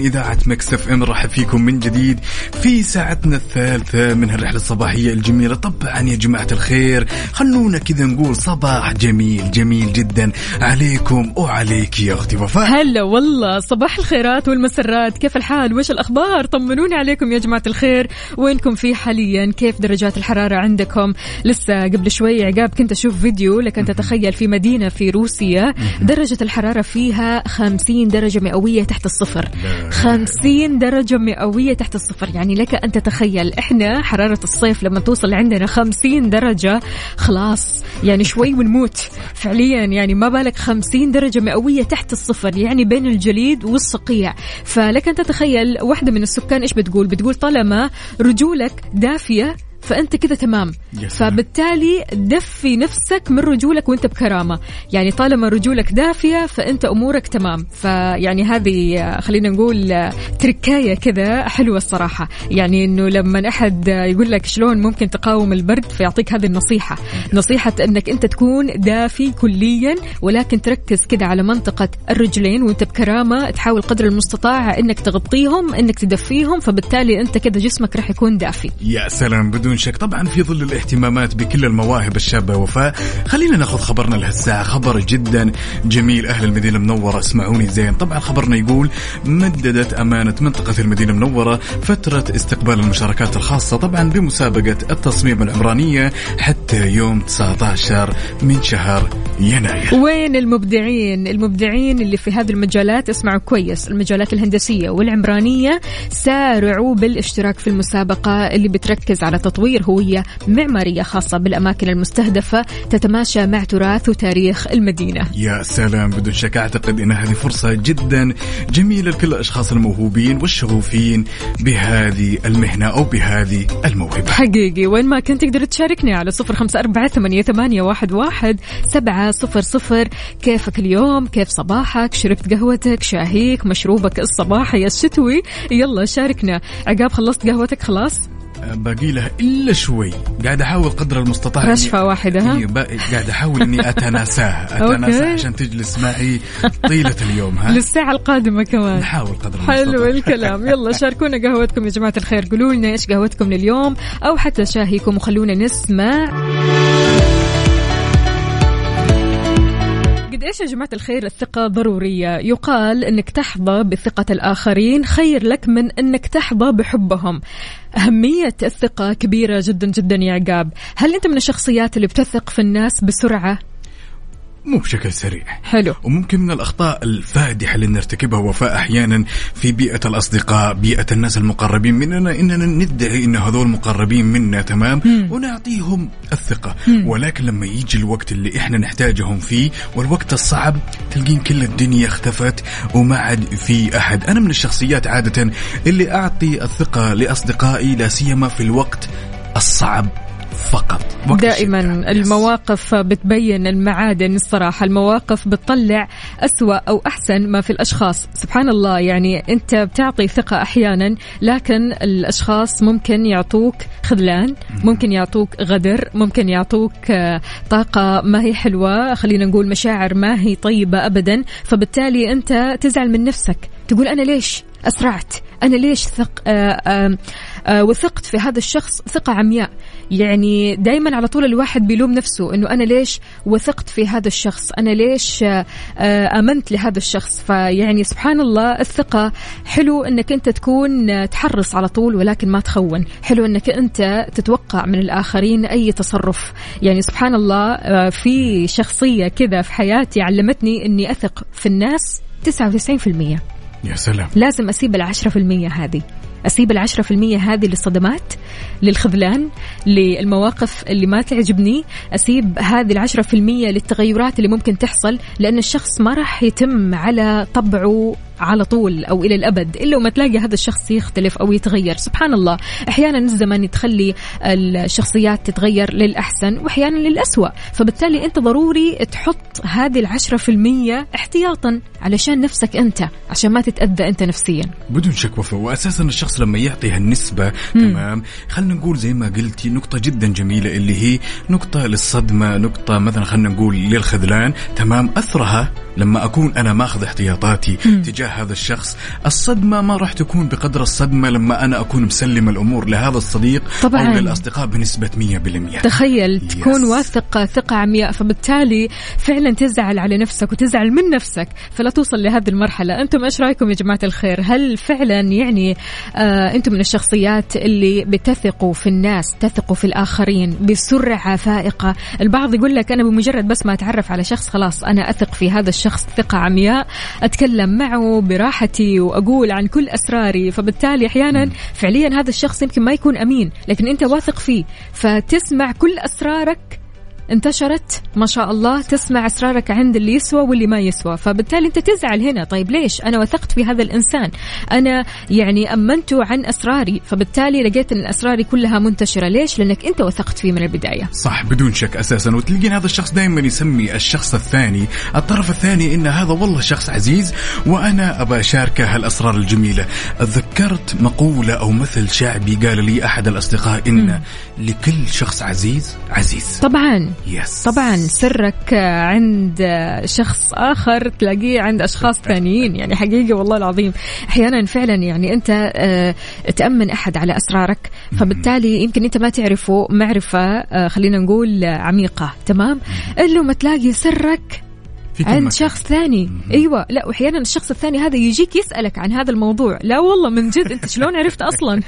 إذاعة مكس اف ام. رحب فيكم من جديد في ساعتنا الثالثة من هالرحلة الصباحية الجميلة. طبعا يا جماعة الخير خلونا كذا نقول صباح جميل جدا عليكم وعليك يا أختي وفاء. هلا والله، صباح الخيرات والمسرات، كيف الحال وش الأخبار؟ طمنوني عليكم يا جماعة الخير، وينكم في حاليا؟ كيف درجات الحرارة عندكم؟ لسه قبل شوي عقاب كنت أشوف فيديو لك أن تتخيل في مدينة في روسيا درجة الحرارة فيها 50 درجة مئوية تحت الصفر. 50 درجة مئوية تحت الصفر، يعني لك أن تتخيل إحنا حرارة الصيف لما توصل عندنا 50 درجة خلاص يعني شوي ونموت فعليا، يعني ما بالك 50 درجة مئوية تحت الصفر، يعني بين الجليد والصقيع. فلك أن تتخيل واحدة من السكان إيش بتقول، بتقول طالما رجولك دافية فأنت كذا تمام، فبالتالي دفي نفسك من رجولك وانت بكرامة، يعني طالما رجولك دافية فأنت أمورك تمام. فيعني هذه خلينا نقول تركاية كذا حلوة الصراحة، يعني أنه لما أحد يقول لك شلون ممكن تقاوم البرد فيعطيك هذه النصيحة، نصيحة أنك أنت تكون دافي كليا ولكن تركز كذا على منطقة الرجلين وانت بكرامة، تحاول قدر المستطاع أنك تغطيهم أنك تدفيهم، فبالتالي أنت كذا جسمك راح يكون دافي. يا سلام، بدون شك طبعا في ظل الاهتمامات بكل المواهب الشابة وفاء. خلينا ناخذ خبرنا لهالساعة، خبر جدا جميل. أهل المدينة المنورة اسمعوني زين، طبعا خبرنا يقول مددت أمانة منطقة المدينة المنورة فترة استقبال المشاركات الخاصة طبعا بمسابقة التصميم العمرانية حتى يوم 19 من شهر يناير. وين المبدعين؟ المبدعين اللي في هذه المجالات اسمعوا كويس، المجالات الهندسية والعمرانية سارعوا بالاشتراك في المسابقة اللي بتركز على تطوير هوية معمارية خاصة بالأماكن المستهدفة تتماشى مع تراث وتاريخ المدينة. يا سلام، بدون شك أعتقد أن هذه فرصة جدا جميلة لكل الأشخاص الموهوبين والشغوفين بهذه المهنة أو بهذه الموهبة. حقيقي وين ما كنت تقدر تشاركني على 0548811700. كيفك اليوم؟ كيف صباحك؟ شربت قهوتك؟ شاهيك؟ مشروبك الصباحي الشتوي؟ يلا شاركنا. عقاب خلصت قهوتك خلاص؟ باقي لها إلا شوي، قاعد أحاول قدر المستطاع رشفة واحدة، قاعد أحاول أني أتناساها عشان تجلس معي طيلة اليوم، للساعة القادمة كمان نحاول قدر المستطاع. حلو الكلام، يلا شاركونا قهوتكم يا جماعة الخير، قولوا لنا إيش قهوتكم لليوم أو حتى شاهيكم وخلونا نسمع إيش يا جماعة الخير. الثقة ضرورية، يقال أنك تحظى بثقة الآخرين خير لك من أنك تحظى بحبهم. أهمية الثقة كبيرة جدا جدا يا عقاب. هل أنت من الشخصيات اللي بتثق في الناس بسرعة؟ مو بشكل سريع. حلو. وممكن من الأخطاء الفادحة اللي نرتكبها وفاء أحيانا في بيئة الأصدقاء، بيئة الناس المقربين مننا، إننا ندعي إن هذول مقربين منا تمام ونعطيهم الثقة، ولكن لما يجي الوقت اللي إحنا نحتاجهم فيه والوقت الصعب تلقين كل الدنيا اختفت وما عاد في أحد. أنا من الشخصيات عادة اللي أعطي الثقة لأصدقائي لا سيما في الوقت الصعب فقط. دائما المواقف بتبين المعادن الصراحة، المواقف بتطلع أسوأ أو أحسن ما في الأشخاص. سبحان الله، يعني أنت بتعطي ثقة أحيانا لكن الأشخاص ممكن يعطوك خذلان، ممكن يعطوك غدر، ممكن يعطوك طاقة ما هي حلوة، خلينا نقول مشاعر ما هي طيبة أبدا، فبالتالي أنت تزعل من نفسك، تقول أنا ليش أسرعت، أنا ليش وثقت في هذا الشخص ثقة عمياء. يعني دايما على طول الواحد بيلوم نفسه أنه أنا ليش وثقت في هذا الشخص، أنا ليش آمنت لهذا الشخص. فيعني سبحان الله الثقة حلو أنك أنت تكون تحرص على طول ولكن ما تخون، حلو أنك أنت تتوقع من الآخرين أي تصرف. يعني سبحان الله في شخصية كذا في حياتي علمتني أني أثق في الناس 99%. يا سلام، لازم أسيب 10% هذه، أسيب 10% هذه للصدمات، للخذلان، للمواقف اللي ما تعجبني، أسيب هذه 10% للتغيرات اللي ممكن تحصل، لأن الشخص ما راح يتم على طبعه على طول أو إلى الأبد إلا وما تلاقي هذا الشخص يختلف أو يتغير. سبحان الله أحيانا الزمن تخلي الشخصيات تتغير للأحسن وأحيانا للأسوأ، فبالتالي أنت ضروري تحط هذه 10% احتياطا علشان نفسك أنت، عشان ما تتأذى أنت نفسيا. بدون شك وفاء، وأساسا الشخص لما يعطي هالنسبة تمام، خلنا نقول زي ما قلتي نقطة جدا جميلة اللي هي نقطة للصدمة، نقطة مثلا خلنا نقول للخذلان تمام، أثرها لما أكون أنا ماخذ احتياطاتي تجاه هذا الشخص. الصدمة ما راح تكون بقدر الصدمة لما أنا أكون مسلم الأمور لهذا الصديق طبعاً. أو للأصدقاء بنسبة 100%. تخيل تكون واثق ثقة عمياء، فبالتالي فعلا تزعل على نفسك وتزعل من نفسك، فلا توصل لهذه المرحلة. أنتم إيش رأيكم يا جماعة الخير؟ هل فعلا يعني أنتم من الشخصيات اللي بتثقوا في الناس، تثقوا في الآخرين بسرعة فائقة؟ البعض يقول لك أنا بمجرد بس ما أتعرف على شخص خلاص أنا أثق في هذا الشخص ثقة عمياء، أتكلم معه براحتي وأقول عن كل أسراري، فبالتالي أحيانا فعليا هذا الشخص يمكن ما يكون أمين لكن أنت واثق فيه، فتسمع كل أسرارك انتشرت ما شاء الله، تسمع أسرارك عند اللي يسوى واللي ما يسوى، فبالتالي أنت تزعل هنا. طيب ليش؟ أنا وثقت في هذا الإنسان، أنا يعني أمنته عن أسراري، فبالتالي لقيت أن أسراري كلها منتشرة. ليش؟ لأنك أنت وثقت فيه من البداية. صح، بدون شك أساسا. وتلقين هذا الشخص دائما يسمي الشخص الثاني، الطرف الثاني، إن هذا والله شخص عزيز وأنا أبى أشاركه هالأسرار الجميلة. أتذكرت مقولة أو مثل شعبي قال لي أحد الأصدقاء إن لكل شخص عزيز عزيز. طبعا Yes. طبعا سرك عند شخص آخر تلاقيه عند أشخاص ثانيين، يعني حقيقي والله العظيم. أحيانا فعلا يعني أنت تأمن أحد على أسرارك، فبالتالي يمكن أنت ما تعرفه معرفة خلينا نقول عميقة، تمام؟ إلا ما تلاقي سرك عند شخص ثاني. أيوة، لا، وأحيانا الشخص الثاني هذا يجيك يسألك عن هذا الموضوع، لا والله من جد أنت شلون عرفت أصلا؟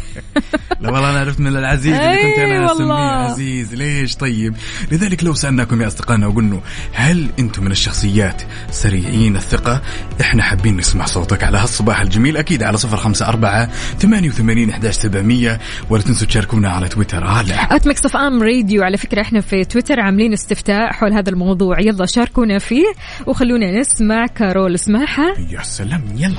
لا والله أنا عرفت من العزيز اللي كنت أنا أسميه عزيز. ليش؟ طيب لذلك لو سألناكم يا أصدقائنا وقلنا هل أنتم من الشخصيات سريعين الثقة؟ إحنا حابين نسمع صوتك على هالصباح الجميل، أكيد على 0548811700، ولا تنسوا تشاركونا على تويتر على @Mix FM راديو. على فكرة إحنا في تويتر عاملين استفتاء حول هذا الموضوع، يلا شاركونا فيه. وخلونا نسمع كارول سماحة. يا سلام، يلا.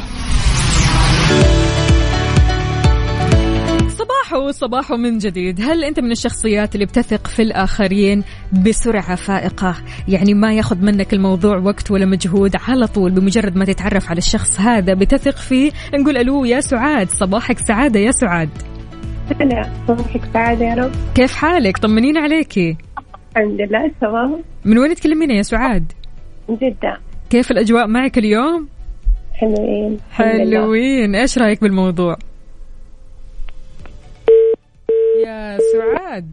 صباحو من جديد. هل أنت من الشخصيات اللي بتثق في الآخرين بسرعة فائقة؟ يعني ما ياخد منك الموضوع وقت ولا مجهود، على طول بمجرد ما تتعرف على الشخص هذا بتثق فيه. نقول ألو يا سعاد، صباحك سعادة يا سعاد. أنا صباحك سعادة يا رب. كيف حالك؟ طمنين عليكي. الحمد لله تمام. من وين تكلمينا يا سعاد؟ جدا. كيف الأجواء معك اليوم؟ حلوين حلوين. إيش رأيك بالموضوع يا سعاد؟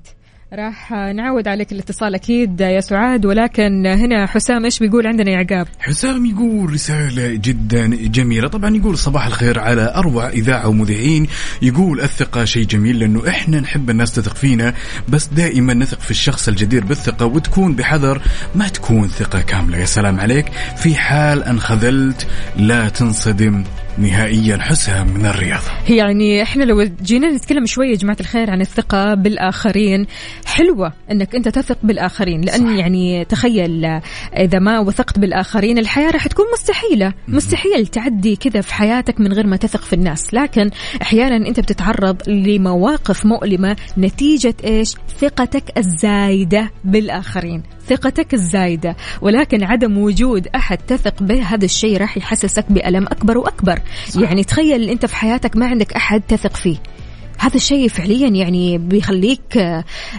راح نعود عليك الاتصال أكيد يا سعاد، ولكن هنا حسام إيش بيقول عندنا يا عقاب؟ حسام يقول رسالة جدا جميلة، طبعا يقول صباح الخير على أروع إذاعة ومذيعين. يقول الثقة شيء جميل لأنه إحنا نحب الناس تثق فينا، بس دائما نثق في الشخص الجدير بالثقة، وتكون بحذر ما تكون ثقة كاملة. يا سلام عليك. في حال أنخذلت لا تنصدم نهائيا. حسام من الرياض. يعني احنا لو جينا نتكلم شوية جماعة الخير عن الثقة بالآخرين، حلوة انك انت تثق بالآخرين، لان صح. يعني تخيل اذا ما وثقت بالآخرين الحياة راح تكون مستحيلة، مستحيل تعدي كذا في حياتك من غير ما تثق في الناس. لكن احيانا انت بتتعرض لمواقف مؤلمة نتيجة ايش؟ ثقتك الزايدة بالآخرين، ثقتك الزايدة. ولكن عدم وجود أحد تثق به هذا الشيء راح يحسسك بألم أكبر وأكبر. صح. يعني تخيل أنت في حياتك ما عندك أحد تثق فيه، هذا الشيء فعليا يعني بيخليك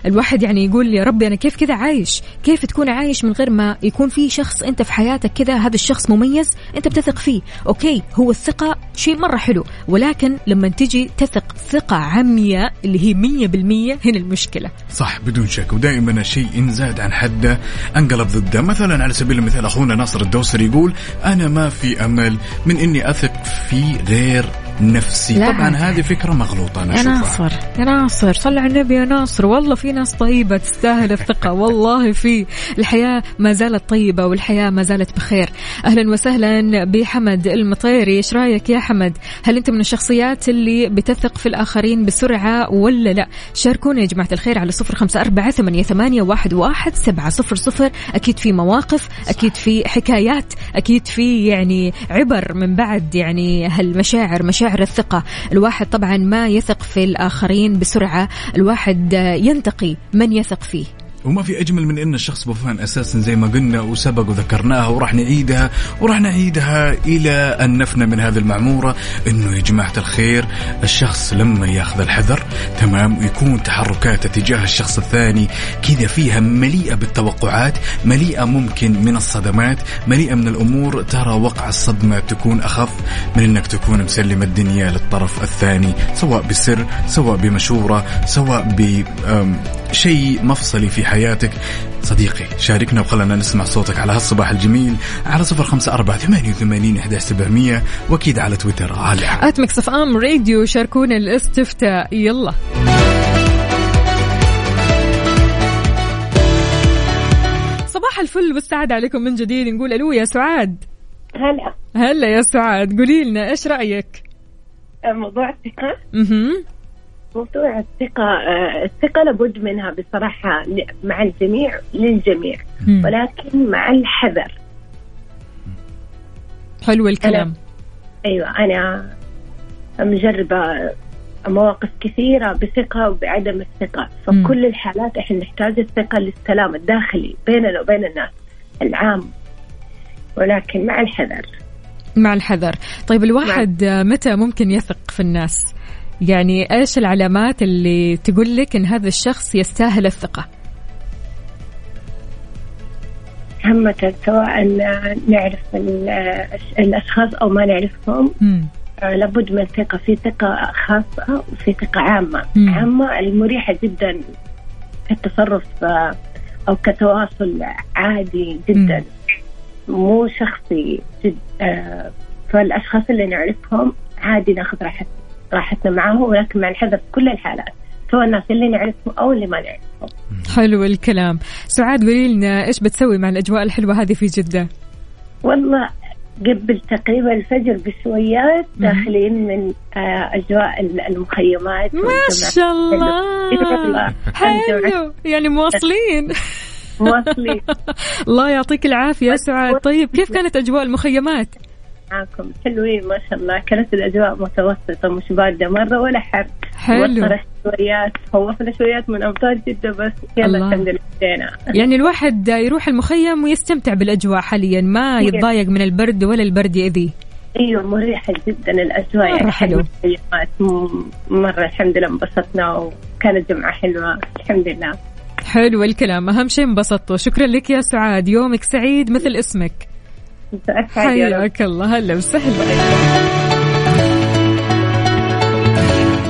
الواحد يعني يقول يا ربي أنا كيف كذا عايش، كيف تكون عايش من غير ما يكون في شخص أنت في حياتك كذا، هذا الشخص مميز أنت بتثق فيه. أوكي، هو الثقة شيء مرة حلو، ولكن لما تجي تثق ثقة عمياء اللي هي 100% هنا المشكلة. صح، بدون شك. ودائما الشيء إن زاد عن حده أنقلب ضده. مثلا على سبيل المثال أخونا ناصر الدوسري يقول أنا ما في أمل من إني أثق في غير نفسي. طبعا هذه فكرة مغلوطة. أنا يا ناصر صلى على النبي يا ناصر، والله في ناس طيبة تستاهل الثقة، والله في الحياة ما زالت طيبة والحياة ما زالت بخير. أهلا وسهلا بحمد المطيري. إيش رأيك يا حمد؟ هل أنت من الشخصيات اللي بتثق في الآخرين بسرعة ولا لا؟ شاركونا يا جماعة الخير على 0548811700. أكيد في مواقف، أكيد في حكايات، أكيد في يعني عبر من بعد يعني هالمشاعر، مشاعر الثقة. الواحد طبعا ما يثق في الآخرين بسرعة، الواحد ينتقي من يثق فيه. وما في أجمل من إن الشخص بفهم أساسا زي ما قلنا وسبق وذكرناها وراح نعيدها إلى أن نفنى من هذه المعمورة. إنه يا جماعة الخير الشخص لما يأخذ الحذر تمام ويكون تحركاته تجاه الشخص الثاني كذا فيها مليئة بالتوقعات، مليئة ممكن من الصدمات، مليئة من الأمور، ترى وقع الصدمة تكون أخف من إنك تكون مسلم الدنيا للطرف الثاني، سواء بسر سواء بمشورة سواء بشيء مفصلي في حياتك. صديقي شاركنا وخلنا نسمع صوتك على هالصباح الجميل على 0548811700 وأكيد على تويتر على Mix FM راديو. شاركونا الاستفتاء يلا. صباح الفل والسعادة عليكم من جديد. نقول ألو يا سعاد. هلا يا سعاد، قولي لنا إيش رأيك موضوع الثقة؟ موضوع الثقة لابد منها بصراحة مع الجميع للجميع، ولكن مع الحذر. حلو الكلام. أنا مجربة مواقف كثيرة بثقة وبعدم الثقة، فكل الحالات إحنا نحتاج الثقة للسلام الداخلي بيننا وبين الناس العام، ولكن مع الحذر. طيب الواحد متى ممكن يثق في الناس؟ يعني إيش العلامات اللي تقول لك إن هذا الشخص يستاهل الثقة؟ همة سواء نعرف الأشخاص أو ما نعرفهم لابد من ثقة. في ثقة خاصة وفي ثقة عامة. عامة المريحة جدا كالتصرف أو كتواصل عادي جدا مو شخصي جد. فالأشخاص اللي نعرفهم عادي ناخذ راحتنا معهم، ولكن مع الحذر كل الحالات سواء الناس اللي نعرفهم أو اللي ما نعرفهم. حلو الكلام. سعاد قولي لنا إيش بتسوي مع الأجواء الحلوة هذه في جدة؟ والله قبل تقريبا الفجر بشويات داخلين من أجواء المخيمات. ما شاء الله حلو، يعني مواصلين الله يعطيك العافية سعاد. طيب كيف كانت أجواء المخيمات؟ معاكم حلوين ما شاء الله، كانت الأجواء متوسطة مش باردة مرة ولا حر. حلو. وطرح شويات خوفنا شويات من أمطار جدة بس يلا الحمد لله. يعني الواحد يروح المخيم ويستمتع بالأجواء حاليا، ما يتضايق من البرد ولا البرد يأذيه. ايوه مريحة جدا الأجواء، يعني حلوة مرة الحمد لله. انبسطنا وكانت جمعة حلوة الحمد لله. حلو الكلام، أهم شيء انبسطوا. شكرا لك يا سعاد، يومك سعيد مثل اسمك. حياك الله. هلا وسهلا.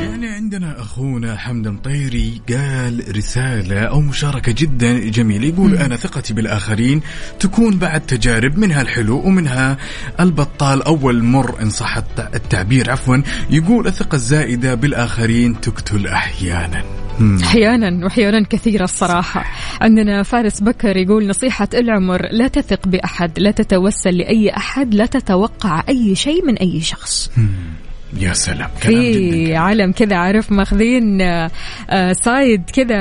يعني عندنا أخونا حمد مطيري قال رسالة أو مشاركة جدا جميلة، يقول أنا ثقتي بالآخرين تكون بعد تجارب منها الحلو ومنها البطال أول مر إن صح التعبير. يقول الثقة الزائدة بالآخرين تقتل أحيانا احيانا كثيرة الصراحة. عندنا فارس بكر يقول نصيحة العمر لا تثق بأحد، لا تتوسل لأي أحد، لا تتوقع أي شيء من أي شخص. يا سلام، في عالم كذا عارف ماخذين سايد كذا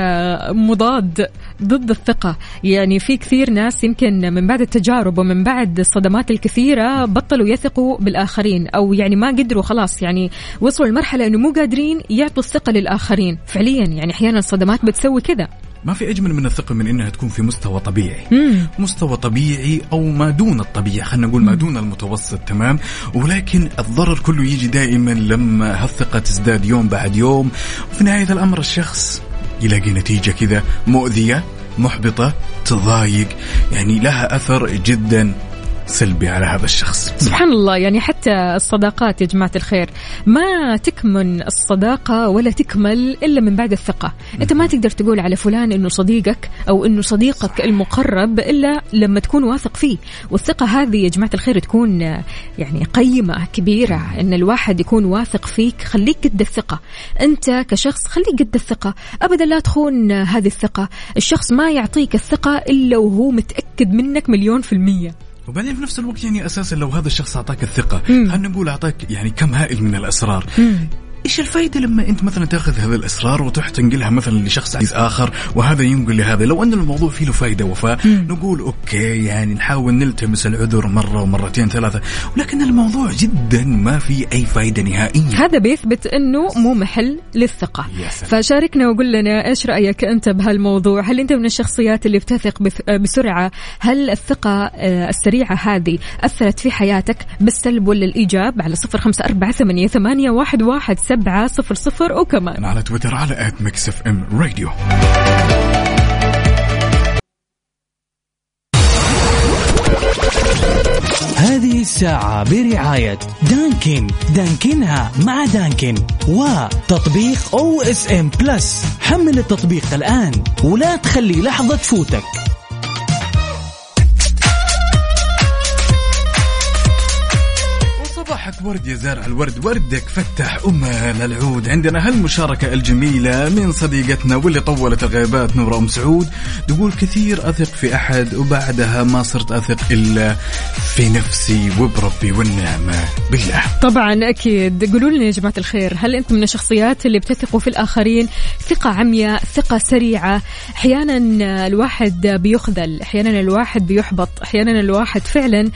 مضاد ضد الثقة. يعني في كثير ناس يمكن من بعد التجارب ومن بعد الصدمات الكثيرة بطلوا يثقوا بالآخرين، أو يعني ما قدروا خلاص، يعني وصلوا لمرحلة أنه مو قادرين يعطوا الثقة للآخرين فعليا. يعني أحيانا الصدمات بتسوي كذا. ما في أجمل من الثقة من إنها تكون في مستوى طبيعي، مستوى طبيعي أو ما دون الطبيعي، خلنا نقول ما دون المتوسط. تمام، ولكن الضرر كله يجي دائما لما هالثقة تزداد يوم بعد يوم، وفي نهاية الأمر الشخص يلاقي نتيجة كذا مؤذية محبطة تضايق، يعني لها أثر جدا سلبي على هذا الشخص. سبحان الله، يعني حتى الصداقات يا جماعة الخير ما تكمن الصداقة ولا تكمل إلا من بعد الثقة. أنت ما تقدر تقول على فلان إنه صديقك أو إنه صديقك المقرب إلا لما تكون واثق فيه. والثقة هذه يا جماعة الخير تكون يعني قيمة كبيرة، إن الواحد يكون واثق فيك. خليك قد الثقة، أنت كشخص خليك قد الثقة، أبدا لا تخون هذه الثقة. الشخص ما يعطيك الثقة إلا وهو متأكد منك 100%. وبعدين في نفس الوقت يعني أساسا لو هذا الشخص أعطاك الثقة، خلنا نقول أعطاك يعني كم هائل من الأسرار، إيش الفائدة لما أنت مثلا تأخذ هذا الأسرار وتروح تنقلها مثلا لشخص عزيز آخر وهذا ينقل لهذا؟ لو أن الموضوع فيه له فائدة وفاء نقول أوكي، يعني نحاول نلتمس العذر مرة ومرتين ثلاثة، ولكن الموضوع جدا ما فيه أي فائدة نهائية. هذا بيثبت أنه مو محل للثقة. فشاركنا وقول لنا إيش رأيك أنت بهالموضوع؟ هل أنت من الشخصيات اللي بتثق بسرعة؟ هل الثقة السريعة هذه أثرت في حياتك بالسلب ولا الإيجاب؟ على 0548811700 وكمان على تويتر على @mixfmradio. هذه الساعة برعاية دانكن، دانكنها مع دانكن، وتطبيق OSN Plus. حمل التطبيق الآن ولا تخلي لحظة تفوتك. صباحك ورد يا زارع الورد، وردك فتح أمل العود. عندنا هالمشاركة الجميلة من صديقتنا واللي طولت الغيبات نورة أم سعود، تقول كثير أثق في أحد وبعدها ما صرت أثق إلا في نفسي وبربي والنعمة بالله. طبعا أكيد. قولوا لنا يا جماعة الخير، هل أنتم من الشخصيات اللي بتثقوا في الآخرين ثقة عمياء، ثقة سريعة؟ أحيانا الواحد بيخذل، أحيانا الواحد بيحبط، أحيانا الواحد فعلا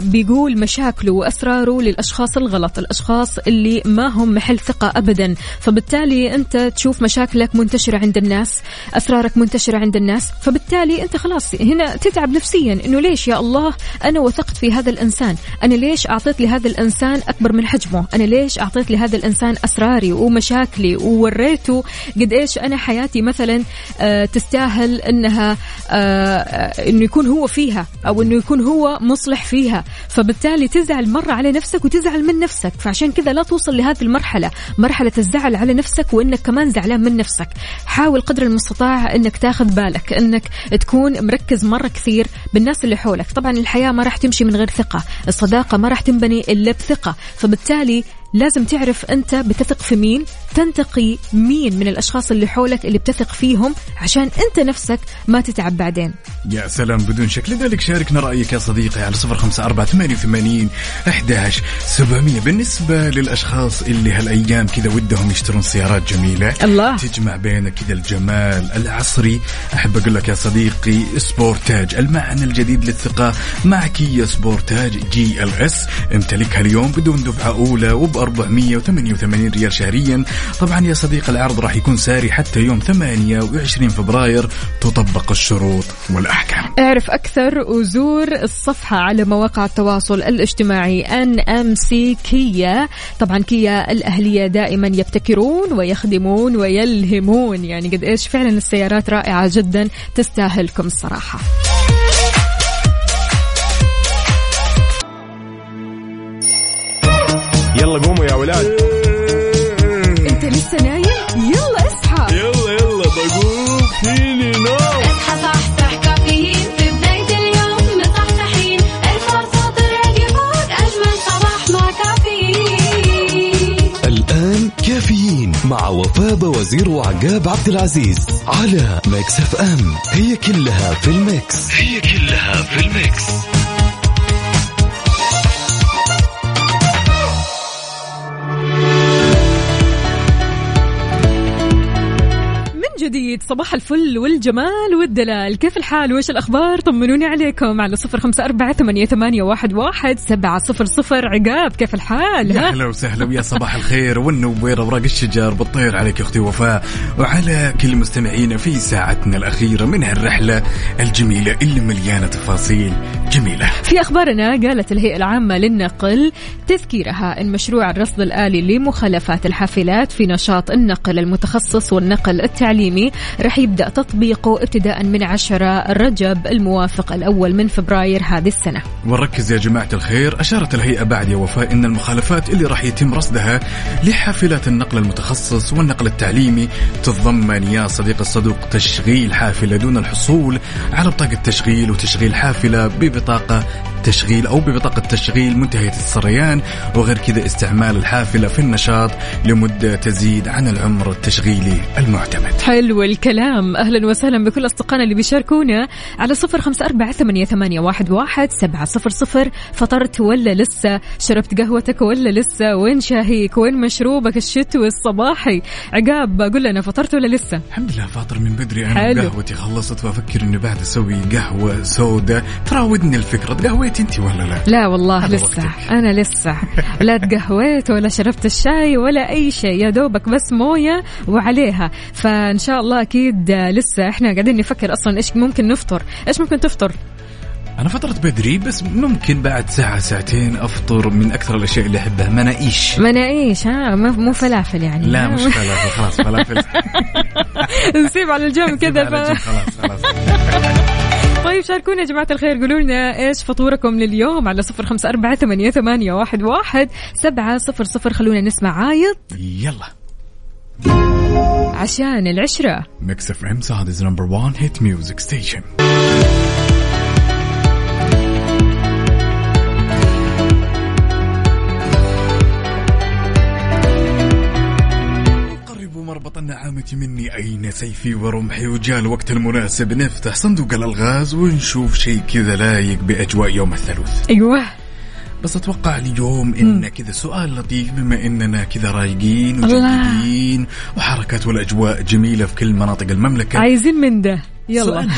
بيقول مشاكله وأسراره للأشخاص الغلط، الأشخاص اللي ما هم محل ثقة أبدا. فبالتالي أنت تشوف مشاكلك منتشرة عند الناس، أسرارك منتشرة عند الناس، فبالتالي أنت خلاص هنا تتعب نفسيا، إنه ليش يا الله أنا وثقت في هذا الإنسان، أنا ليش أعطيت لهذا الإنسان أكبر من حجمه، أنا ليش أعطيت لهذا الإنسان أسراري ومشاكلي ووريته قد إيش أنا حياتي مثلا تستاهل أنها إنه يكون هو فيها أو إنه يكون هو مصلح فيها. فبالتالي تزعل مرة على نفسك وتزعل من نفسك، فعشان كذا لا توصل لهذه المرحلة، مرحلة الزعل على نفسك وإنك كمان زعلان من نفسك. حاول قدر المستطاع إنك تاخذ بالك، إنك تكون مركز مرة كثير بالناس اللي حولك. طبعا الحياة ما راح تمشي من غير ثقة، الصداقة ما راح تنبني إلا بثقة، فبالتالي لازم تعرف أنت بتثق في مين، تنتقي مين من الأشخاص اللي حولك اللي بتثق فيهم عشان أنت نفسك ما تتعب بعدين. يا سلام، بدون شك. لذلك شاركنا رأيك يا صديقي على 0548811700. بالنسبة للأشخاص اللي هالأيام كذا ودهم يشترون سيارات جميلة الله تجمع بين كذا الجمال العصري، أحب أقول لك يا صديقي سبورتاج، المعنى الجديد للثقة مع كيا سبورتاج GLS. امتلكها اليوم بدون دفعة أولى وب 488 ريال شهريا. طبعا يا صديق العرض راح يكون ساري حتى يوم 28 فبراير، تطبق الشروط والأحكام. اعرف أكثر وزور الصفحة على مواقع التواصل الاجتماعي NMC كيا. طبعا كيا الأهلية دائما يبتكرون ويخدمون ويلهمون، يعني قد إيش فعلا السيارات رائعة جدا تستاهلكم الصراحة. يلا قوموا يا ولاد. انت لسه نايم؟ يلا اصحى، يلا يلا بقوم فيني نوم. اصحى صحصح، كافيين في بداية اليوم مصحصحين، الفرصة تراقي فوق أجمل صباح مع كافيين. الآن كافيين مع وفاء بوزير وعقاب عبد العزيز على ميكس اف ام، هي كلها في الميكس، هي كلها في الميكس. جديد صباح الفل والجمال والدلال. كيف الحال وإيش الأخبار؟ طمنوني عليكم على 0548811700. عقاب كيف الحال؟ يا أهلا وسهلا ويا صباح الخير والنوير، وراق الشجر بتطير عليك أختي وفاء وعلى كل مستمعينا في ساعتنا الأخيرة من هالرحلة الجميلة اللي مليانة تفاصيل جميلة. في أخبارنا، قالت الهيئة العامة للنقل تذكيرها أن مشروع الرصد الآلي لمخالفات الحافلات في نشاط النقل المتخصص والنقل التعليمي رح يبدأ تطبيقه ابتداء من 10 رجب الموافق 1 فبراير هذه السنة. ونركز يا جماعة الخير، أشارت الهيئة بعد يا وفاء إن المخالفات اللي رح يتم رصدها لحافلات النقل المتخصص والنقل التعليمي تتضمن يا صديق الصدوق تشغيل حافلة دون الحصول على بطاقة تشغيل، وتشغيل حافلة ببطاقة تشغيل أو ببطاقة تشغيل منتهية السريان، وغير كذا استعمال الحافلة في النشاط لمدة تزيد عن العمر التشغيلي المعتمد. حلو الكلام. أهلا وسهلا بكل أصدقائنا اللي بيشاركونا على 0548811700. فطرت ولا لسه؟ شربت قهوتك ولا لسه؟ وين شاهيك؟ وين مشروبك الشتوي الصباحي؟ عقاب أقول لنا فطرت ولا لسه؟ الحمد لله فاطر من بدري أنا. حلو. قهوتي خلصت وأفكر إنه بعد أسوي قهوة سودة. تراودني الفكرة. قهويت أنت ولا لا؟ لا والله لسه وقتك. أنا لسه لا تقهويت ولا شربت الشاي ولا أي شيء، يا دوبك بس موية وعليها. فإن شاء الله أكيد لسه إحنا قاعدين نفكر أصلا إيش ممكن نفطر. إيش ممكن تفطر؟ أنا فطرت بدري بس ممكن بعد ساعة ساعتين أفطر من أكثر الأشياء اللي أحبها. مناقيش. مناقيش؟ ها مو فلافل يعني؟ لا مش فلافل، خلاص فلافل نسيب على الجنب كذا. خلاص طيب شاركونا يا جماعة الخير، قولوا لنا إيش فطوركم لليوم على 0548811700. خلونا نسمع عايض يلا عشان العشرة. Mix FM Saudi's number one hit music station. مربطنا عامتي مني أين سيفي ورمحي، وجاء الوقت المناسب نفتح صندوق الألغاز ونشوف شيء كذا لايق بأجواء يوم الثلاث. أيوه بس أتوقع اليوم إن كذا سؤال لطيف بما إننا كذا رايقين وجديدين وحركات والأجواء جميلة في كل مناطق المملكة، عايزين من ده. يلا سؤال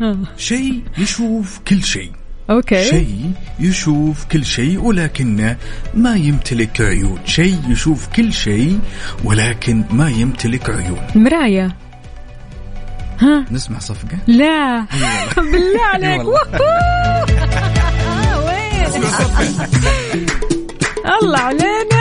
نقول شيء يشوف كل شيء. أوكي. شيء يشوف كل شيء ولكن ما يمتلك عيون. شيء يشوف كل شيء ولكن ما يمتلك عيون. مراية. ها نسمع صفقة؟ لا بالله عليك. وين الله علينا.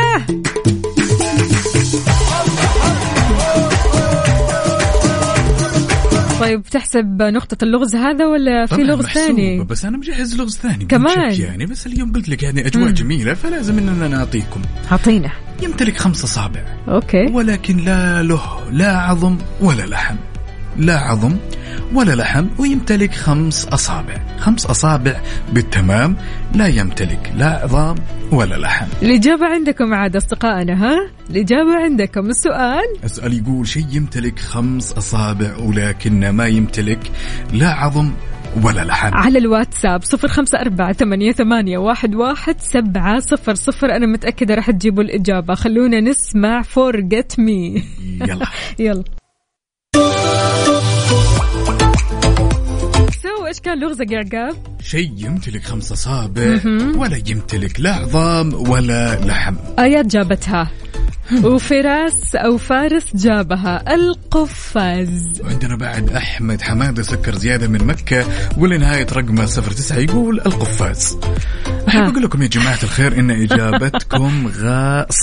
طيب تحسب نقطة اللغز هذا ولا في لغز ثاني؟ بس أنا مجهز لغز ثاني كمان يعني، بس اليوم قلت لك يعني أجواء جميلة فلازم أننا نعطيكم. عطينا. يمتلك 5 أصابع. أوكي. ولكن لا له لا عظم ولا لحم. لا عظم ولا لحم. ويمتلك 5 أصابع. 5 أصابع بالتمام. لا يمتلك لا عظام ولا لحم. الإجابة عندكم عاد أصدقائنا. ها الإجابة عندكم. السؤال يقول شيء يمتلك 5 أصابع ولكن ما يمتلك لا عظم ولا لحم. على الواتساب 0548811700. أنا متأكدة راح تجيبوا الإجابة. خلونا نسمع Forget Me. يلا يلا. إيش كان لغزك يا عقاب؟ شيء يمتلك 5 أصابع ولا يمتلك لا عظام ولا لحم. آيات جابتها وفراس أو فارس جابها. القفاز. عندنا بعد أحمد حمادة سكر زيادة من مكة ولنهاية رقمه 09 يقول القفاز. أحب أقول لكم يا جماعة الخير إن إجابتكم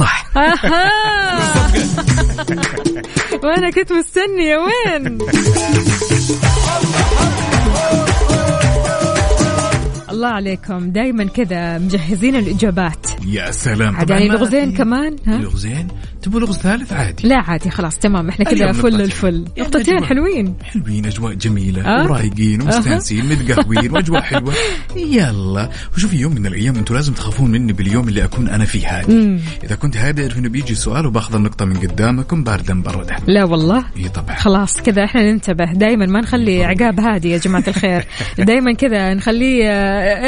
صح. وأنا كنت مستنية وين. الله عليكم دايما كذا مجهزين الإجابات. يا سلام. يعني لغزين كمان. ها؟ لغزين. تبوا لغز ثالث عادي؟ لا عادي خلاص تمام. احنا كذا فل الفل. نقطتين حلوين. أجواء جميلة ورايقين ومستانسين متقهوين وأجواء حلوة. يلا وشوفي يوم من الأيام أنتوا لازم تخافون مني باليوم اللي أكون أنا فيه هادي. إذا كنت هادي أعرف إنه بيجي سؤال وبأخذ النقطة من قدامكم باردة مبردة. لا والله. إيه طبعا. خلاص كذا احنا ننتبه دايما، ما نخلي عقاب هادي يا جماعة الخير. دايما كذا نخليه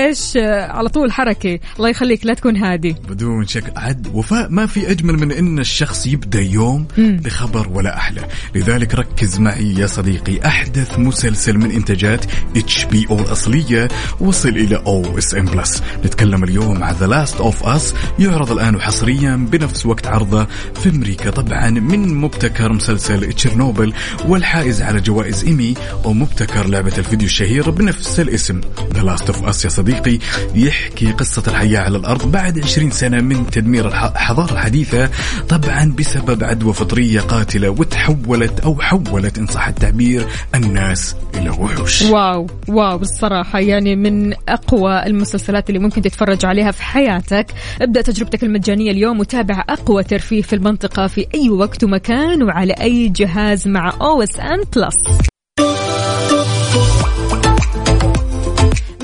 إيش على طول حركة. الله يخليك لا تكون هادي بدون شك. عد وفاء ما في أجمل من إن الشخص يبدأ يوم بخبر ولا أحلى، لذلك ركز معي يا صديقي. أحدث مسلسل من إنتاجات HBO الأصلية وصل إلى OSN Plus. نتكلم اليوم عن The Last of Us. يعرض الآن حصريا بنفس وقت عرضه في أمريكا طبعا، من مبتكر مسلسل تشيرنوبل والحائز على جوائز إيمي، ومبتكر لعبة الفيديو الشهيرة بنفس الاسم The Last of Us يا صديقي. يحكي قصة الحياة على الأرض بعد 20 سنة من تدمير الحضارة الحديثة طبعا بسبب عدوى فطرية قاتلة، وتحولت أو حولت إن صح التعبير الناس إلى وحوش. واو الصراحة يعني من أقوى المسلسلات اللي ممكن تتفرج عليها في حياتك. ابدأ تجربتك المجانية اليوم وتابع أقوى ترفيه في المنطقة في أي وقت ومكان وعلى أي جهاز مع OSN Plus.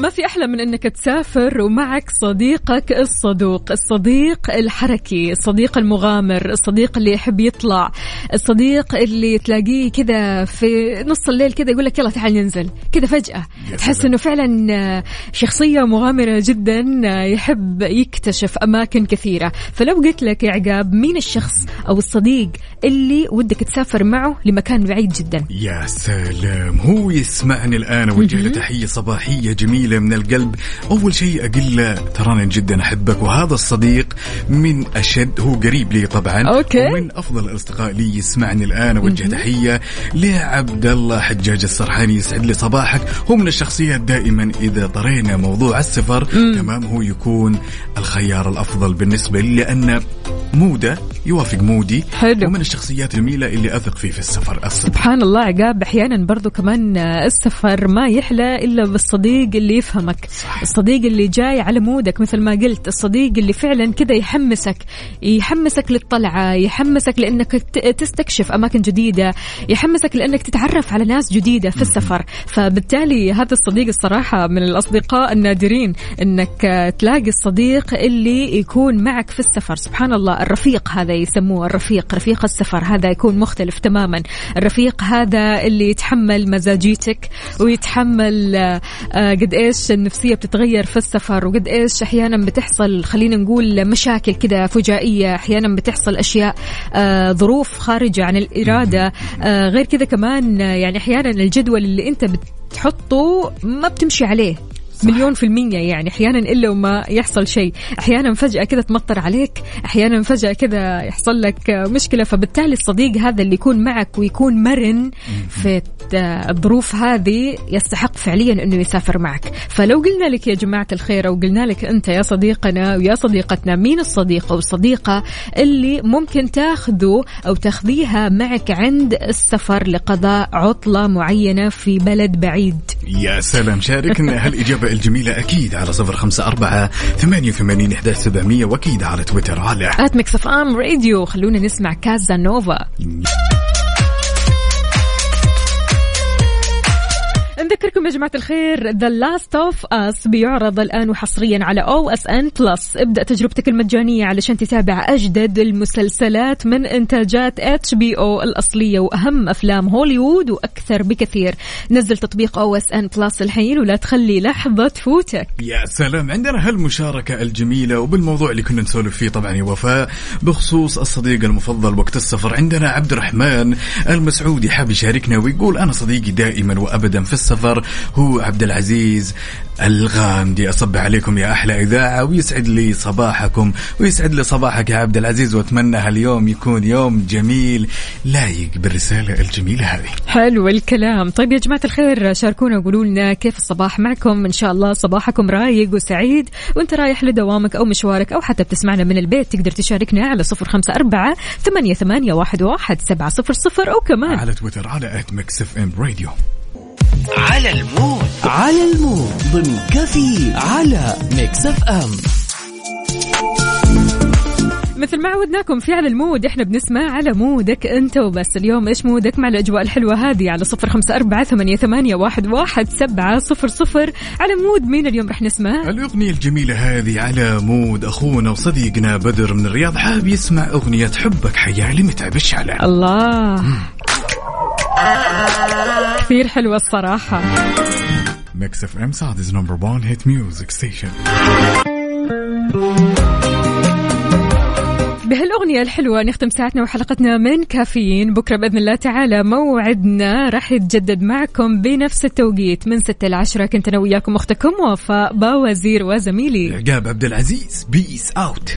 ما في أحلى من أنك تسافر ومعك صديقك الصدوق، الصديق الحركي، الصديق المغامر، الصديق اللي يحب يطلع، الصديق اللي تلاقيه كذا في نص الليل كذا يقول لك يلا تعال ننزل كذا فجأة، تحس أنه فعلا شخصية مغامرة جدا يحب يكتشف أماكن كثيرة. فلو قلت لك يا عقاب مين الشخص أو الصديق اللي ودك تسافر معه لمكان بعيد جدا؟ يا سلام، هو يسمعني الآن وجه له تحية صباحية جميلة من القلب. أول شيء أقول له تراني جدا أحبك، وهذا الصديق من أشد، هو قريب لي طبعا أوكي. ومن أفضل الأصدقاء لي يسمعني الآن وجه تحية لعبد الله حجاج السرحاني، يسعد لي صباحك. هو من الشخصيات دائما إذا طرينا موضوع السفر تمام هو يكون الخيار الأفضل بالنسبة لي، لأن موده يوافق مودي حلو. ومن الشخصيات الجميلة اللي أثق فيه في السفر الصدق. سبحان الله عقاب، أحيانا برضو كمان السفر ما يحلى إلا بالصديق اللي يفهمك صح. الصديق اللي جاي على مودك مثل ما قلت، الصديق اللي فعلا كذا يحمسك للطلعة، يحمسك لأنك تستكشف أماكن جديدة، يحمسك لأنك تتعرف على ناس جديدة في السفر. فبالتالي هذا الصديق الصراحة من الأصدقاء النادرين أنك تلاقي الصديق اللي يكون معك في السفر. سبحان الله، الرفيق هذا يسموه الرفيق، رفيق السفر هذا يكون مختلف تماما. الرفيق هذا اللي يتحمل مزاجيتك ويتحمل قد إيش النفسية بتتغير في السفر، وقد إيش أحيانا بتحصل خلينا نقول مشاكل كده فجائية، أحيانا بتحصل أشياء ظروف خارجة عن الإرادة، غير كده كمان يعني أحيانا الجدول اللي أنت بتحطه ما بتمشي عليه 100% يعني أحيانا إلا وما يحصل شيء، أحيانا فجأة كذا تمطر عليك، أحيانا فجأة كذا يحصل لك مشكلة. فبالتالي الصديق هذا اللي يكون معك ويكون مرن في الظروف هذه يستحق فعليا أنه يسافر معك. فلو قلنا لك يا جماعة الخير أو قلنا لك أنت يا صديقنا ويا صديقتنا مين الصديق أو الصديقة اللي ممكن تاخذه أو تاخذيها معك عند السفر لقضاء عطلة معينة في بلد بعيد؟ يا سلام، شاركنا هالإجابة الجميلة أكيد على 0548811700 وأكيد على تويتر على Mix FM راديو. خلونا نسمع كازانوفا. نذكركم يا جماعة الخير The Last of Us بيعرض الآن وحصريا على OSN Plus. ابدأ تجربتك المجانية علشان تتابع أجدد المسلسلات من إنتاجات HBO الأصلية وأهم أفلام هوليوود وأكثر بكثير. نزل تطبيق OSN Plus الحين ولا تخلي لحظة تفوتك. يا سلام، عندنا هالمشاركة الجميلة وبالموضوع اللي كنا نسولف فيه طبعا يا وفاء بخصوص الصديق المفضل وقت السفر. عندنا عبد الرحمن المسعودي حاب يشاركنا ويقول أنا صديقي دائما وأبدا في السفر هو عبدالعزيز الغامدي. أصب عليكم يا أحلى إذاعة ويسعد لي صباحكم، ويسعد لي صباحك يا عبدالعزيز، وأتمنى هاليوم يكون يوم جميل لايق بالرسالة الجميلة هذه. حلو الكلام. طيب يا جماعة الخير شاركونا وقولوا لنا كيف الصباح معكم، إن شاء الله صباحكم رايق وسعيد وانت رايح لدوامك أو مشوارك أو حتى بتسمعنا من البيت. تقدر تشاركنا على 0548811700 أو كمان على تويتر على Mix FM راديو. على المود ضمن كفي على Mix FM. مثل ما عودناكم في على المود احنا بنسمع على مودك انت وبس. اليوم ايش مودك مع الاجواء الحلوه هذه؟ على 0548811700 على مود مين اليوم رح نسمع؟ الاغنيه الجميله هذه على مود اخونا وصديقنا بدر من الرياض، حاب يسمع اغنيه حبك حياه لمتعب الشعلان. الله كثير حلوة الصراحة. Mix FM Saudi's #1 hit music station. بهالأغنية الحلوة نختم ساعتنا وحلقتنا من كافيين. بكرة بإذن الله تعالى موعدنا رح يتجدد معكم بنفس التوقيت من 6 ل10. كنت أنا وياكم أختكم وفاء بوزير وزميلي عقاب عبد العزيز. Peace out.